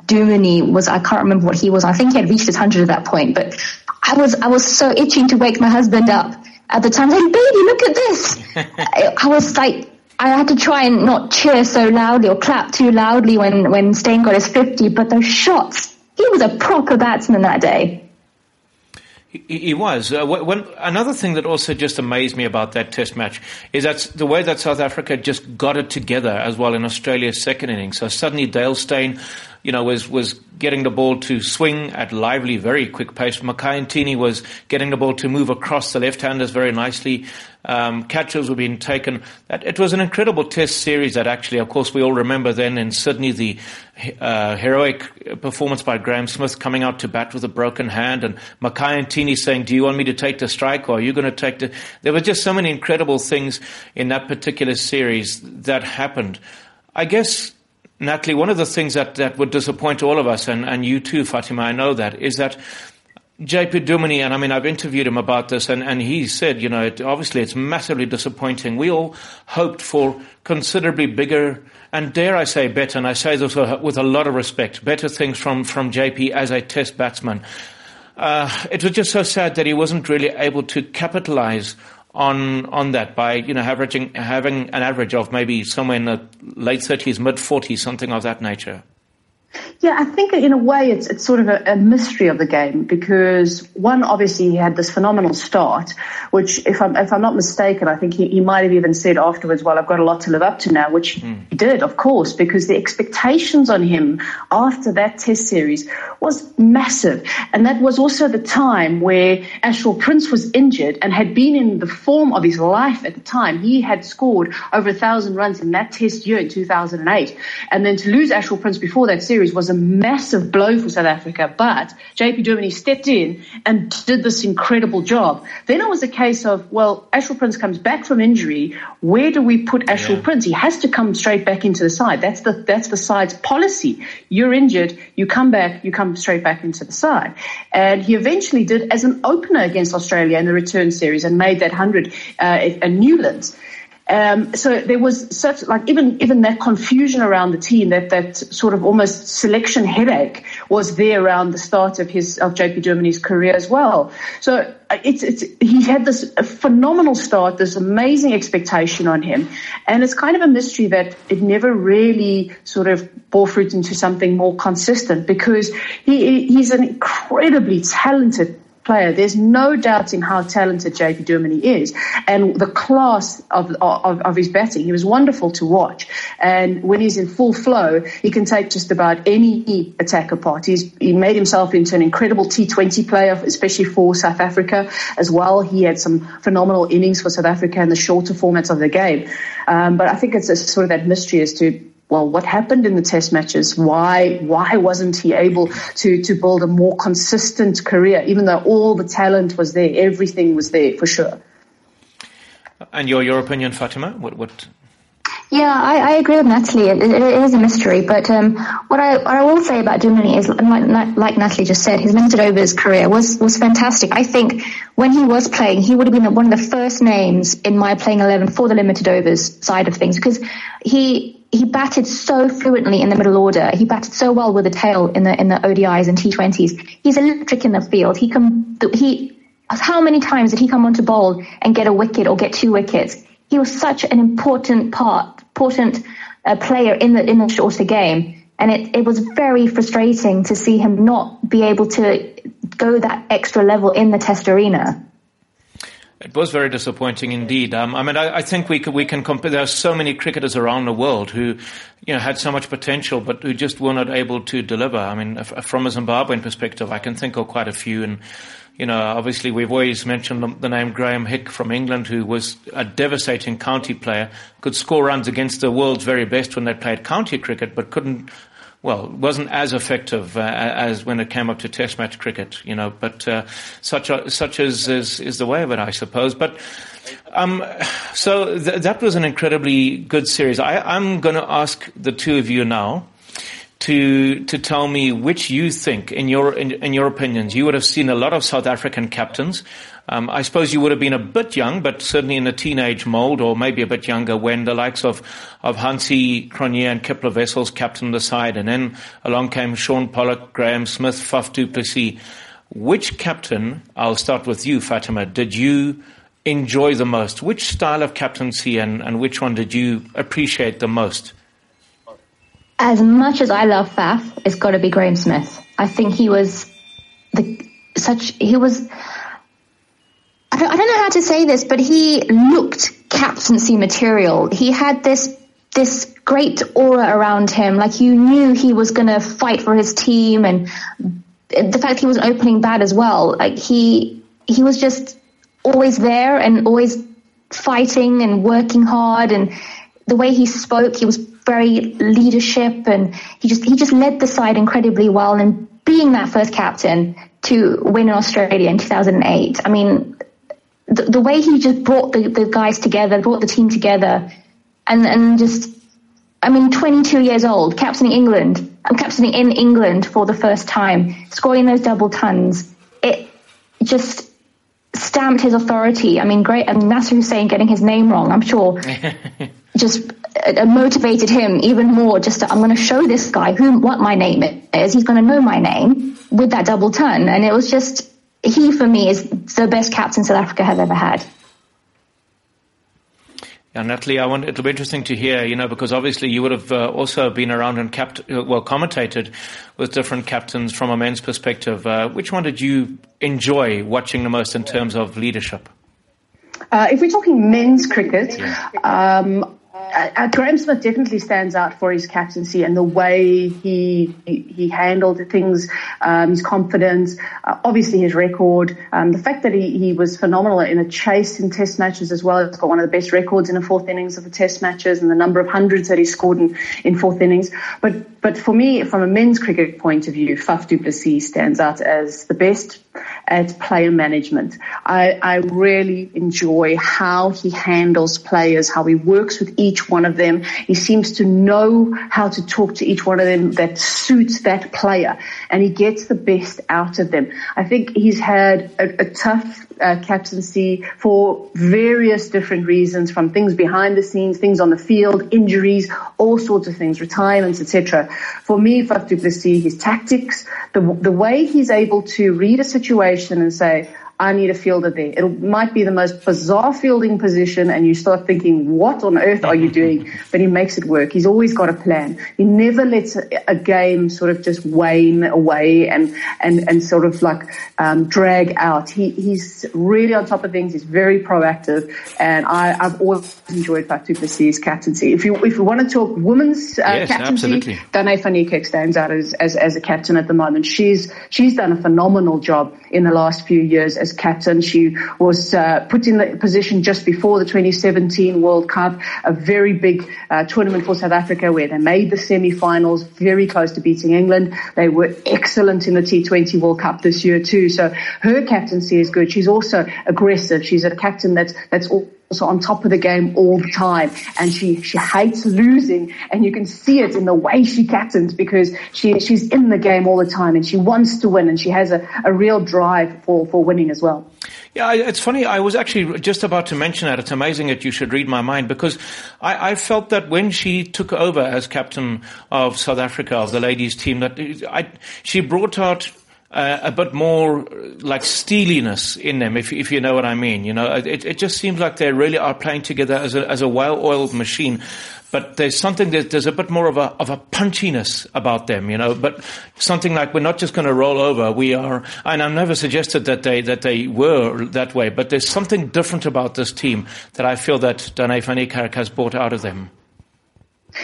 Duminy was. I can't remember what he was. I think he had reached his 100 at that point. But I was so itching to wake my husband up at the time. I was like, baby, look at this. I was like. I had to try and not cheer so loudly or clap too loudly when Steyn got his 50, but those shots, he was a proper batsman that day. He was. Another thing that also just amazed me about that Test match is that the way that South Africa just got it together as well in Australia's second innings. So suddenly Dale Steyn, was getting the ball to swing at lively, very quick pace. Makhaya Ntini was getting the ball to move across the left-handers very nicely. Catches were being taken. It was an incredible Test series that actually, of course, we all remember then in Sydney, the heroic performance by Graeme Smith coming out to bat with a broken hand and Makhaya Ntini saying, do you want me to take the strike or are you going to take the... There were just so many incredible things in that particular series that happened. I guess... Natalie, one of the things that would disappoint all of us, and you too, Fatima, I know that, is that JP Duminy, and I mean, I've interviewed him about this, and he said, obviously it's massively disappointing. We all hoped for considerably bigger, and dare I say better, and I say this with a lot of respect, better things from JP as a Test batsman. It was just so sad that he wasn't really able to capitalize on that by having an average of maybe somewhere in the late 30s, mid 40s, something of that nature. Yeah, I think in a way it's sort of a mystery of the game because one, obviously he had this phenomenal start, which if I'm not mistaken, I think he might have even said afterwards, well, I've got a lot to live up to now, which he did, of course, because the expectations on him after that Test series was massive. And that was also the time where Ashwell Prince was injured and had been in the form of his life at the time. He had scored over 1,000 runs in that Test year in 2008. And then to lose Ashwell Prince before that series was a massive blow for South Africa, but JP Duminy stepped in and did this incredible job. Then it was a case of, well, Ashwell Prince comes back from injury. Where do we put Ashwell Prince? He has to come straight back into the side. That's the side's policy. You're injured, you come back, you come straight back into the side. And he eventually did as an opener against Australia in the return series and made that 100 at Newlands. So there was such, like, even that confusion around the team, that sort of almost selection headache was there around the start of JP Dumini's career as well. So he had this phenomenal start, this amazing expectation on him, and it's kind of a mystery that it never really sort of bore fruit into something more consistent, because he's an incredibly talented player. There's no doubting how talented JP Duminy is, and the class of his batting. He was wonderful to watch, and when he's in full flow, he can take just about any attack apart. He made himself into an incredible T20 player, especially for South Africa as well. He had some phenomenal innings for South Africa in the shorter formats of the game. But I think it's a sort of that mystery as to, well, what happened in the test matches? Why wasn't he able to build a more consistent career, even though all the talent was there, everything was there for sure? And your opinion, Fatima? What? Yeah, I agree with Natalie. It is a mystery, but what I will say about Duminy is, like Natalie just said, his limited overs career was fantastic. I think when he was playing, he would have been one of the first names in my playing 11 for the limited overs side of things, because he batted so fluently in the middle order. He batted so well with the tail in the ODIs and T20s. He's electric in the field. How many times did he come on to bowl and get a wicket or get two wickets? He was such an important player in the shorter game, and it was very frustrating to see him not be able to go that extra level in the Test arena. It was very disappointing indeed. I think we can compare. There are so many cricketers around the world who, had so much potential, but who just were not able to deliver. I mean, from a Zimbabwean perspective, I can think of quite a few. And, obviously we've always mentioned the name Graham Hick from England, who was a devastating county player, could score runs against the world's very best when they played county cricket, but wasn't as effective as when it came up to Test match cricket, But such is the way of it, I suppose. But so that was an incredibly good series. I'm going to ask the two of you now to tell me which you think, in your opinions, you would have seen a lot of South African captains. I suppose you would have been a bit young, but certainly in the teenage mold, or maybe a bit younger, when the likes of Hansie Cronje and Kipler Wessels captained the side, and then along came Sean Pollock, Graeme Smith, Faf du Plessis. Which captain, I'll start with you, Fatima, did you enjoy the most? Which style of captaincy and which one did you appreciate the most? As much as I love Faf, it's got to be Graeme Smith. I think he was I don't know how to say this, but he looked captaincy material. He had this great aura around him. Like, you knew he was going to fight for his team, and the fact he was opening bat as well. Like, he was just always there and always fighting and working hard. And the way he spoke, he was very leadership, and he just led the side incredibly well. And being that first captain to win in Australia in 2008, I mean, the way he just brought the guys together, brought the team together, and just, I mean, 22 years old, captaining in England for the first time, scoring those double tons, it just stamped his authority. I mean, great. I mean, Nasser Hussain getting his name wrong, I'm sure, just motivated him even more. Just I'm going to show this guy what my name is. He's going to know my name with that double ton, and it was just. He, for me, is the best captain South Africa have ever had. Yeah, Natalie, it'll be interesting to hear, because obviously you would have also been around and commentated with different captains from a men's perspective. Which one did you enjoy watching the most in terms of leadership? If we're talking men's cricket, Graeme Smith definitely stands out for his captaincy and the way he handled things, his confidence, obviously his record, the fact that he was phenomenal in a chase in Test matches as well. He's got one of the best records in the fourth innings of the Test matches, and the number of hundreds that he scored in fourth innings. But for me, from a men's cricket point of view, Faf du Plessis stands out as the best at player management. I really enjoy how he handles players, how he works with each each one of them. He seems to know how to talk to each one of them that suits that player, and he gets the best out of them. I think he's had a tough captaincy for various different reasons, from things behind the scenes, things on the field, injuries, all sorts of things, retirements, etc. For me, Faf du Plessis, his tactics, the way he's able to read a situation and say, I need a fielder there. It might be the most bizarre fielding position, and you start thinking, what on earth are you doing? But he makes it work. He's always got a plan. He never lets a game sort of just wane away and sort of like drag out. He's really on top of things. He's very proactive, and I've always enjoyed Faf du Plessis' captaincy. If you want to talk women's captaincy, Danae van Niekerk stands out as a captain at the moment. She's done a phenomenal job in the last few years as captain. She was put in the position just before the 2017 World Cup, a very big tournament for South Africa where they made the semi-finals, very close to beating England. They were excellent in the T20 World Cup this year too. So her captaincy is good. She's also aggressive. She's a captain that's also on top of the game all the time, and she hates losing, and you can see it in the way she captains, because she's in the game all the time and she wants to win, and she has a real drive for winning as well. Yeah, it's funny. I was actually just about to mention that. It's amazing that you should read my mind, because I felt that when she took over as captain of South Africa, of the ladies team, that she brought out a bit more like steeliness in them, if you know what I mean. You know, it just seems like they really are playing together as a well-oiled machine. But there's something that there's a bit more of a punchiness about them, you know, but something like, we're not just going to roll over. We are, and I've never suggested that they were that way, but there's something different about this team that I feel that Danae van Niekerk has brought out of them.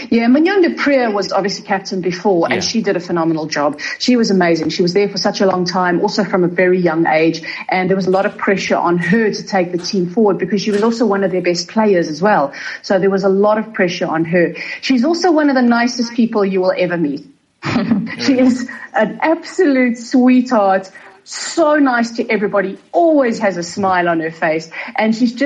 Yeah, Mignon du Preez was obviously captain before, and she did a phenomenal job. She was amazing. She was there for such a long time, also from a very young age, and there was a lot of pressure on her to take the team forward because she was also one of their best players as well. So there was a lot of pressure on her. She's also one of the nicest people you will ever meet. She is an absolute sweetheart. So nice to everybody, always has a smile on her face. And she's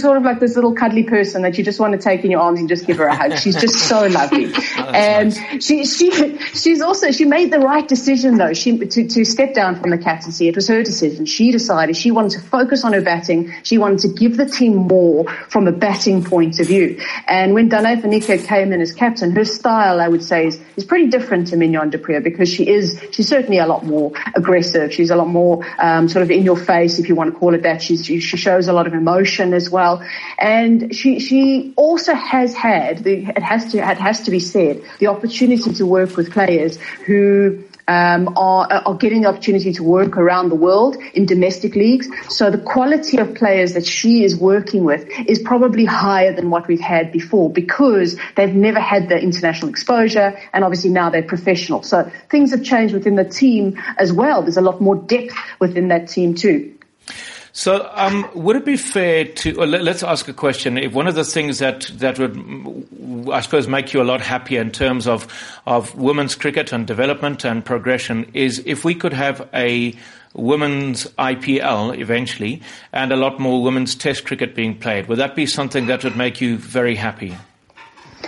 sort of like this little cuddly person that you just want to take in your arms and just give her a hug. She's just so lovely. And nice. She made the right decision though. To step down from the captaincy. It was her decision. She decided she wanted to focus on her batting. She wanted to give the team more from a batting point of view. And when Danae van Niekerk came in as captain, her style, I would say, is pretty different to Mignon du Preez, because she's certainly a lot more aggressive. She's a lot more sort of in your face, if you want to call it that. She shows a lot of emotion as well, and she also has had it has to be said, the opportunity to work with players who are getting the opportunity to work around the world in domestic leagues. So the quality of players that she is working with is probably higher than what we've had before, because they've never had the international exposure, and obviously now they're professional. So things have changed within the team as well. There's a lot more depth within that team too. So would it be fair to, let's ask a question, if one of the things that would, I suppose, make you a lot happier in terms of women's cricket and development and progression is if we could have a women's IPL eventually and a lot more women's test cricket being played. Would that be something that would make you very happy?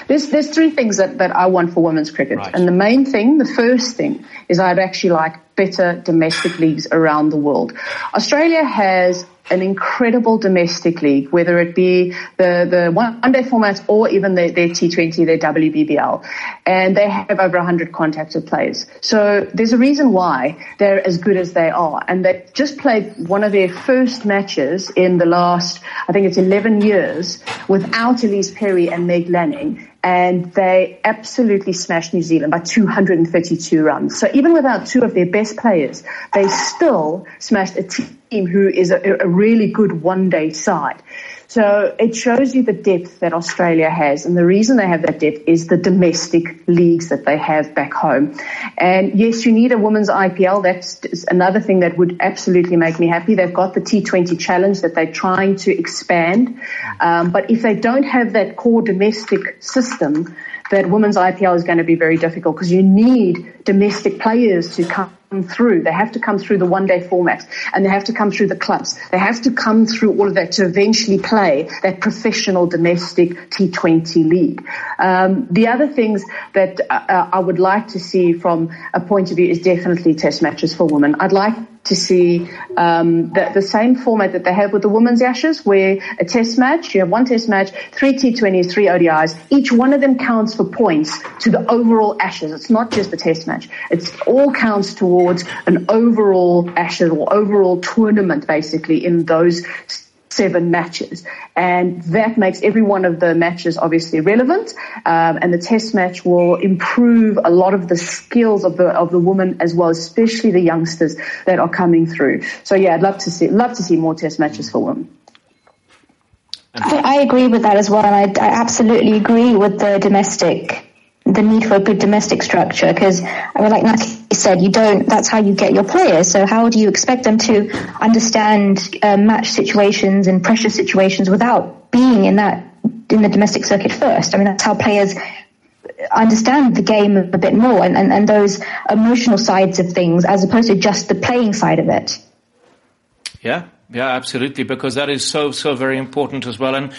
There's three things that I want for women's cricket. Right. And the first thing is I'd actually like better domestic leagues around the world. Australia has an incredible domestic league, whether it be the one-day formats or even their T20, their WBBL. And they have over 100 contacted players. So there's a reason why they're as good as they are. And they just played one of their first matches in the last, I think it's 11 years, without Elise Perry and Meg Lanning. And they absolutely smashed New Zealand by 232 runs. So even without two of their best players, they still smashed a team who is a really good one-day side. So it shows you the depth that Australia has. And the reason they have that depth is the domestic leagues that they have back home. And yes, you need a women's IPL. That's another thing that would absolutely make me happy. They've got the T20 challenge that they're trying to expand. But if they don't have that core domestic system, that women's IPL is going to be very difficult, because you need domestic players to come through. They have to come through the one-day formats, and they have to come through the clubs. They have to come through all of that to eventually play play that professional domestic T20 league. The other things that I would like to see from a point of view is definitely test matches for women. I'd like to see the same format that they have with the women's Ashes, where a test match, you have one test match, three T20s, three ODIs. Each one of them counts for points to the overall Ashes. It's not just the test match. It's all counts towards an overall Ashes or overall tournament, basically, in those 7 matches. And that makes every one of the matches obviously relevant. And the test match will improve a lot of the skills of the women as well, especially the youngsters that are coming through. So yeah, I'd love to see more test matches for women. I agree with that as well. And I absolutely agree with the need for a good domestic structure, because like Natalie said, that's how you get your players. So how do you expect them to understand match situations and pressure situations without being in the domestic circuit first? I mean, that's how players understand the game a bit more, and those emotional sides of things, as opposed to just the playing side of it. Yeah, absolutely, because that is so very important as well. And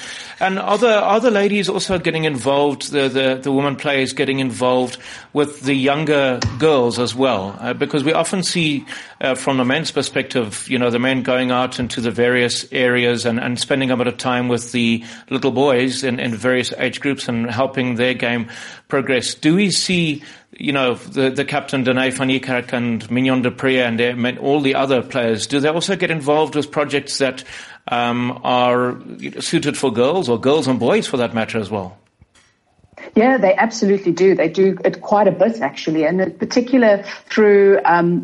are the ladies also getting involved, the women players getting involved with the younger girls as well? Because we often see from the men's perspective, the men going out into the various areas and spending a bit of time with the little boys in various age groups and helping their game progress. Do we see the captain, Danae van Niekerk and Mignon du Preez and all the other players, do they also get involved with projects that are suited for girls, or girls and boys for that matter as well? Yeah, they absolutely do. They do it quite a bit, actually, and in particular through their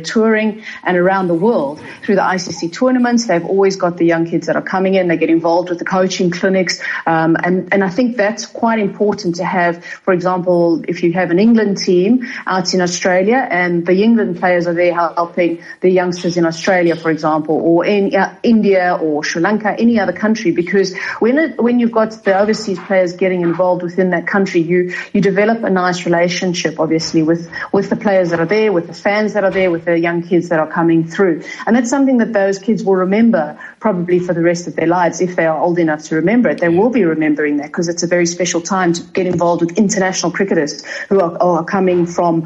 touring and around the world through the ICC tournaments. They've always got the young kids that are coming in. They get involved with the coaching clinics, and I think that's quite important to have. For example, if you have an England team out in Australia and the England players are there helping the youngsters in Australia, for example, or in India or Sri Lanka, any other country, because when you've got the overseas players getting involved within that country, you develop a nice relationship, obviously, with the players that are there, with the fans that are there, with the young kids that are coming through. And that's something that those kids will remember probably for the rest of their lives. If they are old enough to remember it, they will be remembering that, because it's a very special time to get involved with international cricketers who are coming from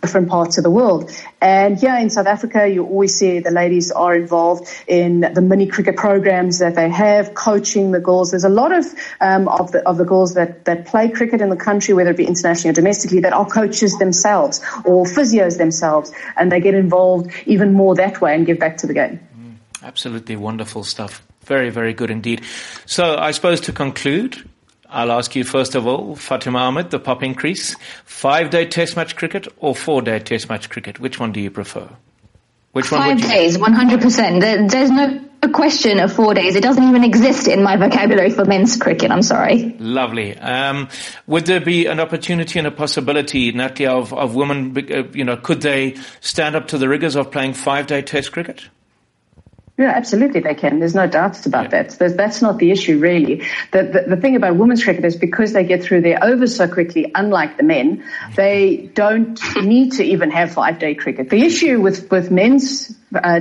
different parts of the world. And yeah, in South Africa, you always see the ladies are involved in the mini cricket programs that they have, coaching the girls. There's a lot of the girls that play cricket in the country, whether it be internationally or domestically, that are coaches themselves or physios themselves, and they get involved even more that way and give back to the game. Absolutely wonderful stuff. Very, very good indeed. So I suppose to conclude, I'll ask you first of all, Fatima Ahmed, the Pop Increase, 5-day test match cricket or 4-day test match cricket? Which one do you prefer? Which one? 5 days, 100%. There's no question of 4 days. It doesn't even exist in my vocabulary for men's cricket, I'm sorry. Lovely. Would there be an opportunity and a possibility, Natalie, of women, could they stand up to the rigours of playing 5-day test cricket? Yeah, absolutely they can. There's no doubts about that. That's not the issue, really. The thing about women's cricket is, because they get through their overs so quickly, unlike the men, they don't need to even have 5-day cricket. The issue with men's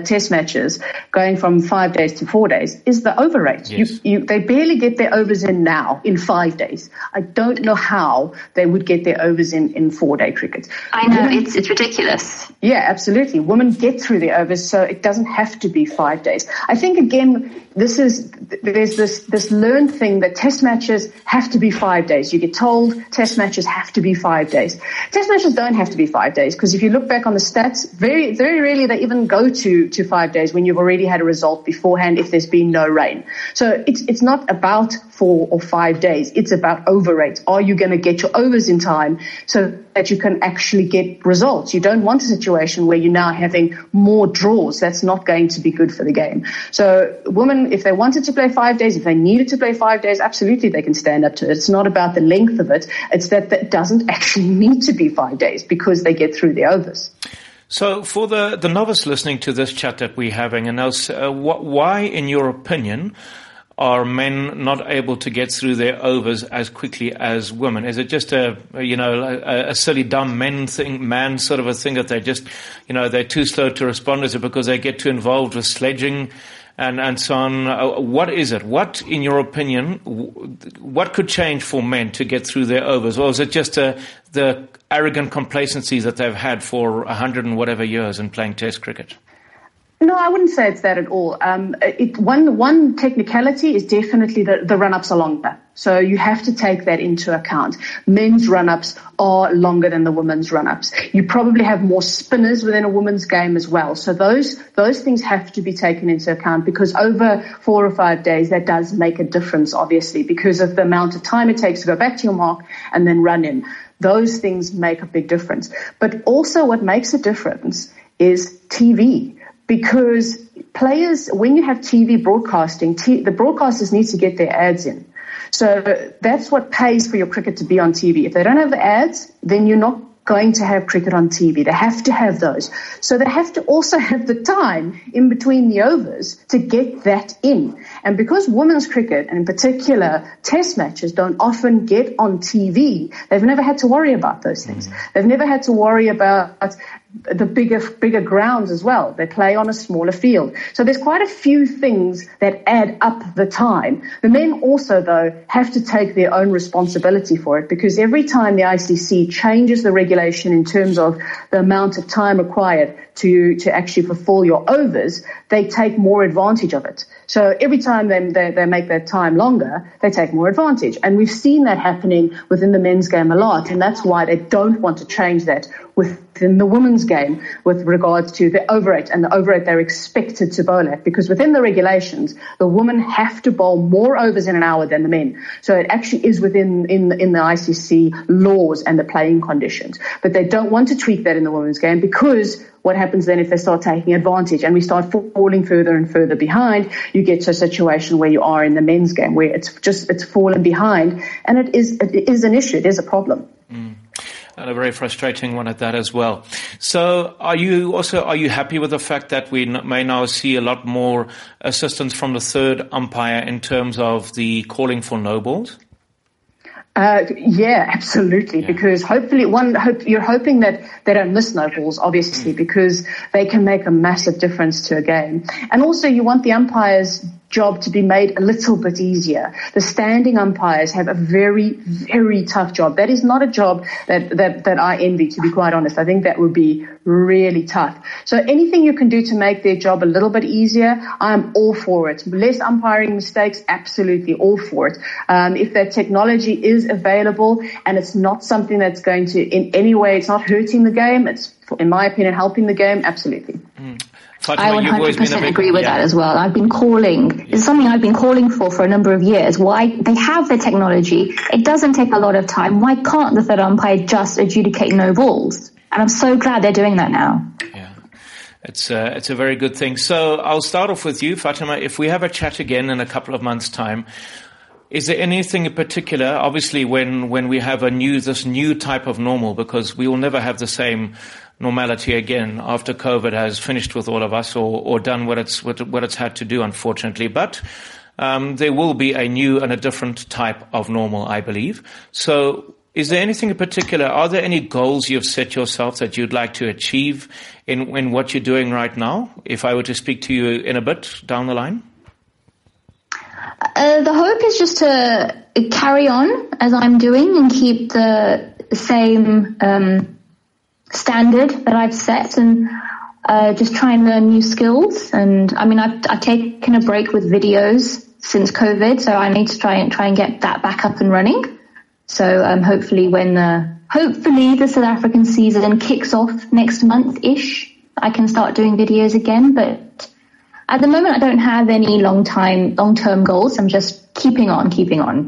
test matches going from 5 days to 4 days is the over rate. Yes. They barely get their overs in now in 5 days. I don't know how they would get their overs in 4-day cricket. I know, it's ridiculous. Yeah, absolutely. Women get through their overs, so it doesn't have to be 5 days. I think, again, there's this learned thing that test matches have to be 5 days. You get told test matches have to be 5 days. Test matches don't have to be 5 days, because if you look back on the stats, very, very rarely they even go to 5 days when you've already had a result beforehand if there's been no rain. So it's not about 4 or 5 days. It's about over rates. Are you going to get your overs in time so that you can actually get results? You don't want a situation where you're now having more draws. That's not going to be good for the game. So women, if they wanted to play 5 days, if they needed to play 5 days, absolutely they can stand up to it. It's not about the length of it. It's that it doesn't actually need to be 5 days, because they get through the overs. So for the novice listening to this chat that we're having, and why, in your opinion, are men not able to get through their overs as quickly as women? Is it just a silly, dumb man sort of a thing that they just, they're too slow to respond? Is it because they get too involved with sledging and so on. What is it? What, in your opinion, what could change for men to get through their overs? Or is it just the arrogant complacency that they've had for 100 and whatever years in playing Test cricket? No, I wouldn't say it's that at all. One technicality is definitely the run-ups are longer. So you have to take that into account. Men's run-ups are longer than the women's run-ups. You probably have more spinners within a women's game as well. So those things have to be taken into account, because over 4 or 5 days, that does make a difference, obviously, because of the amount of time it takes to go back to your mark and then run in. Those things make a big difference. But also what makes a difference is TV. Because players, when you have TV broadcasting, the broadcasters need to get their ads in. So that's what pays for your cricket to be on TV. If they don't have the ads, then you're not going to have cricket on TV. They have to have those. So they have to also have the time in between the overs to get that in. And because women's cricket, and in particular Test matches, don't often get on TV, they've never had to worry about those things. Mm-hmm. They've never had to worry about the bigger grounds as well. They play on a smaller field. So there's quite a few things that add up the time. The men also, though, have to take their own responsibility for it, because every time the ICC changes the regulation in terms of the amount of time required to actually fulfill your overs, they take more advantage of it. So every time they make their time longer, they take more advantage. And we've seen that happening within the men's game a lot, and that's why they don't want to change that within the women's game with regards to the over eight and the over eight they're expected to bowl at, because within the regulations, the women have to bowl more overs in an hour than the men. So it actually is within in the ICC laws and the playing conditions. But they don't want to tweak that in the women's game, because what happens then if they start taking advantage and we start falling further and further behind? You get to a situation where you are in the men's game, where it's fallen behind, and it is an issue. It is a problem. Mm. And a very frustrating one at that as well. So are you happy with the fact that we may now see a lot more assistance from the third umpire in terms of the calling for no balls? Yeah, absolutely. Yeah. Because hopefully, you're hoping that they don't miss no balls, obviously, because they can make a massive difference to a game. And also, you want the umpires' job to be made a little bit easier. The standing umpires have a very, very tough job. That is not a job that I envy, to be quite honest. I think that would be really tough. So anything you can do to make their job a little bit easier, I'm all for it. Less umpiring mistakes, absolutely all for it. If that technology is available and it's not something that's going to, in any way, it's not hurting the game, it's, in my opinion, helping the game, absolutely. Mm. I 100% agree with that as well. It's something I've been calling for a number of years. Why? They have the technology. It doesn't take a lot of time. Why can't the third umpire just adjudicate no balls? And I'm so glad they're doing that now. Yeah. It's a very good thing. So I'll start off with you, Fatima. If we have a chat again in a couple of months' time, is there anything in particular, obviously when we have this new type of normal, because we will never have the same normality again after COVID has finished with all of us or done what it's had to do, unfortunately. But there will be a new and a different type of normal, I believe. So is there anything in particular, are there any goals you've set yourself that you'd like to achieve in what you're doing right now, if I were to speak to you in a bit down the line? The hope is just to carry on as I'm doing and keep the same standard that I've set, and just try and learn new skills. And I mean, I've taken a break with videos since COVID, so I need to try and get that back up and running. So hopefully, when the South African season kicks off next month-ish, I can start doing videos again. But at the moment, I don't have any long-term goals. I'm just keeping on.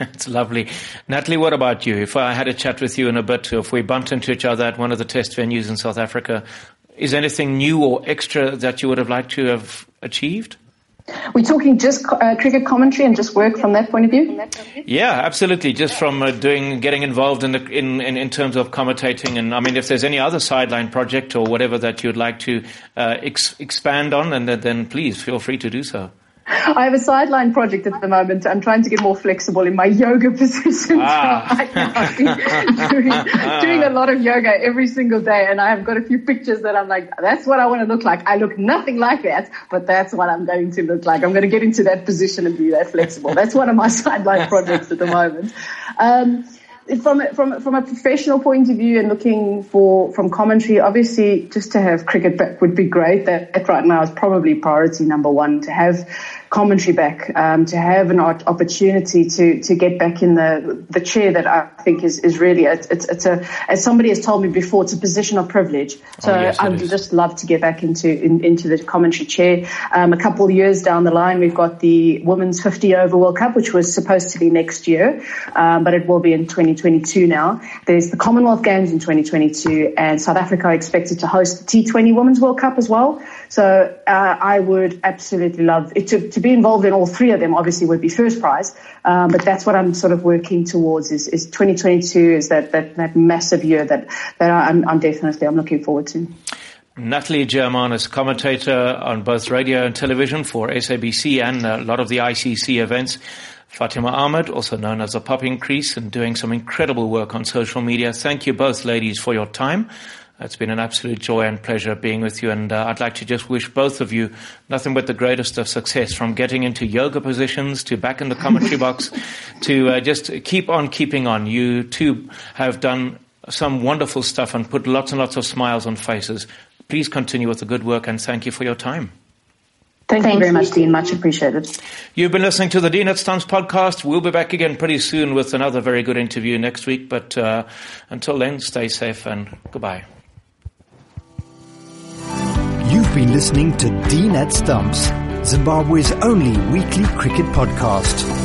It's lovely. Natalie, what about you? If I had a chat with you in a bit, if we bumped into each other at one of the test venues in South Africa, is anything new or extra that you would have liked to have achieved? We're talking just cricket commentary and just work from that point of view? Yeah, absolutely. Just from getting involved in terms of commentating. And I mean, if there's any other sideline project or whatever that you'd like to expand on, and then please feel free to do so. I have a sideline project at the moment. I'm trying to get more flexible in my yoga position. So I can't be doing a lot of yoga every single day. And I have got a few pictures that I'm like, that's what I want to look like. I look nothing like that, but that's what I'm going to look like. I'm going to get into that position and be that flexible. That's one of my sideline projects at the moment. From a professional point of view and looking from commentary, obviously just to have cricket back would be great. That right now is probably priority number one, to have commentary back, to have an opportunity to get back in the chair that I think is really, it's as somebody has told me before, it's a position of privilege. So I'd just love to get back into the commentary chair. A couple of years down the line, we've got the Women's 50-over World Cup, which was supposed to be next year, but it will be in 2022 now. There's the Commonwealth Games in 2022, and South Africa are expected to host the T20 Women's World Cup as well. So I would absolutely love it to be involved in all three of them. Obviously would be first prize, but that's what I'm sort of working towards is 2022 is that massive year that I'm looking forward to. Natalie Giammanis, commentator on both radio and television for SABC and a lot of the ICC events. Fatima Ahmed, also known as the Pop Increase, and doing some incredible work on social media. Thank you both, ladies, for your time. It's been an absolute joy and pleasure being with you, and I'd like to just wish both of you nothing but the greatest of success, from getting into yoga positions to back in the commentary box to just keep on keeping on. You two have done some wonderful stuff and put lots and lots of smiles on faces. Please continue with the good work, and thank you for your time. Thank you very much, Dean. Much appreciated. You've been listening to the D-Net Stumps podcast. We'll be back again pretty soon with another very good interview next week. But until then, stay safe and goodbye. You've been listening to D-Net Stumps, Zimbabwe's only weekly cricket podcast.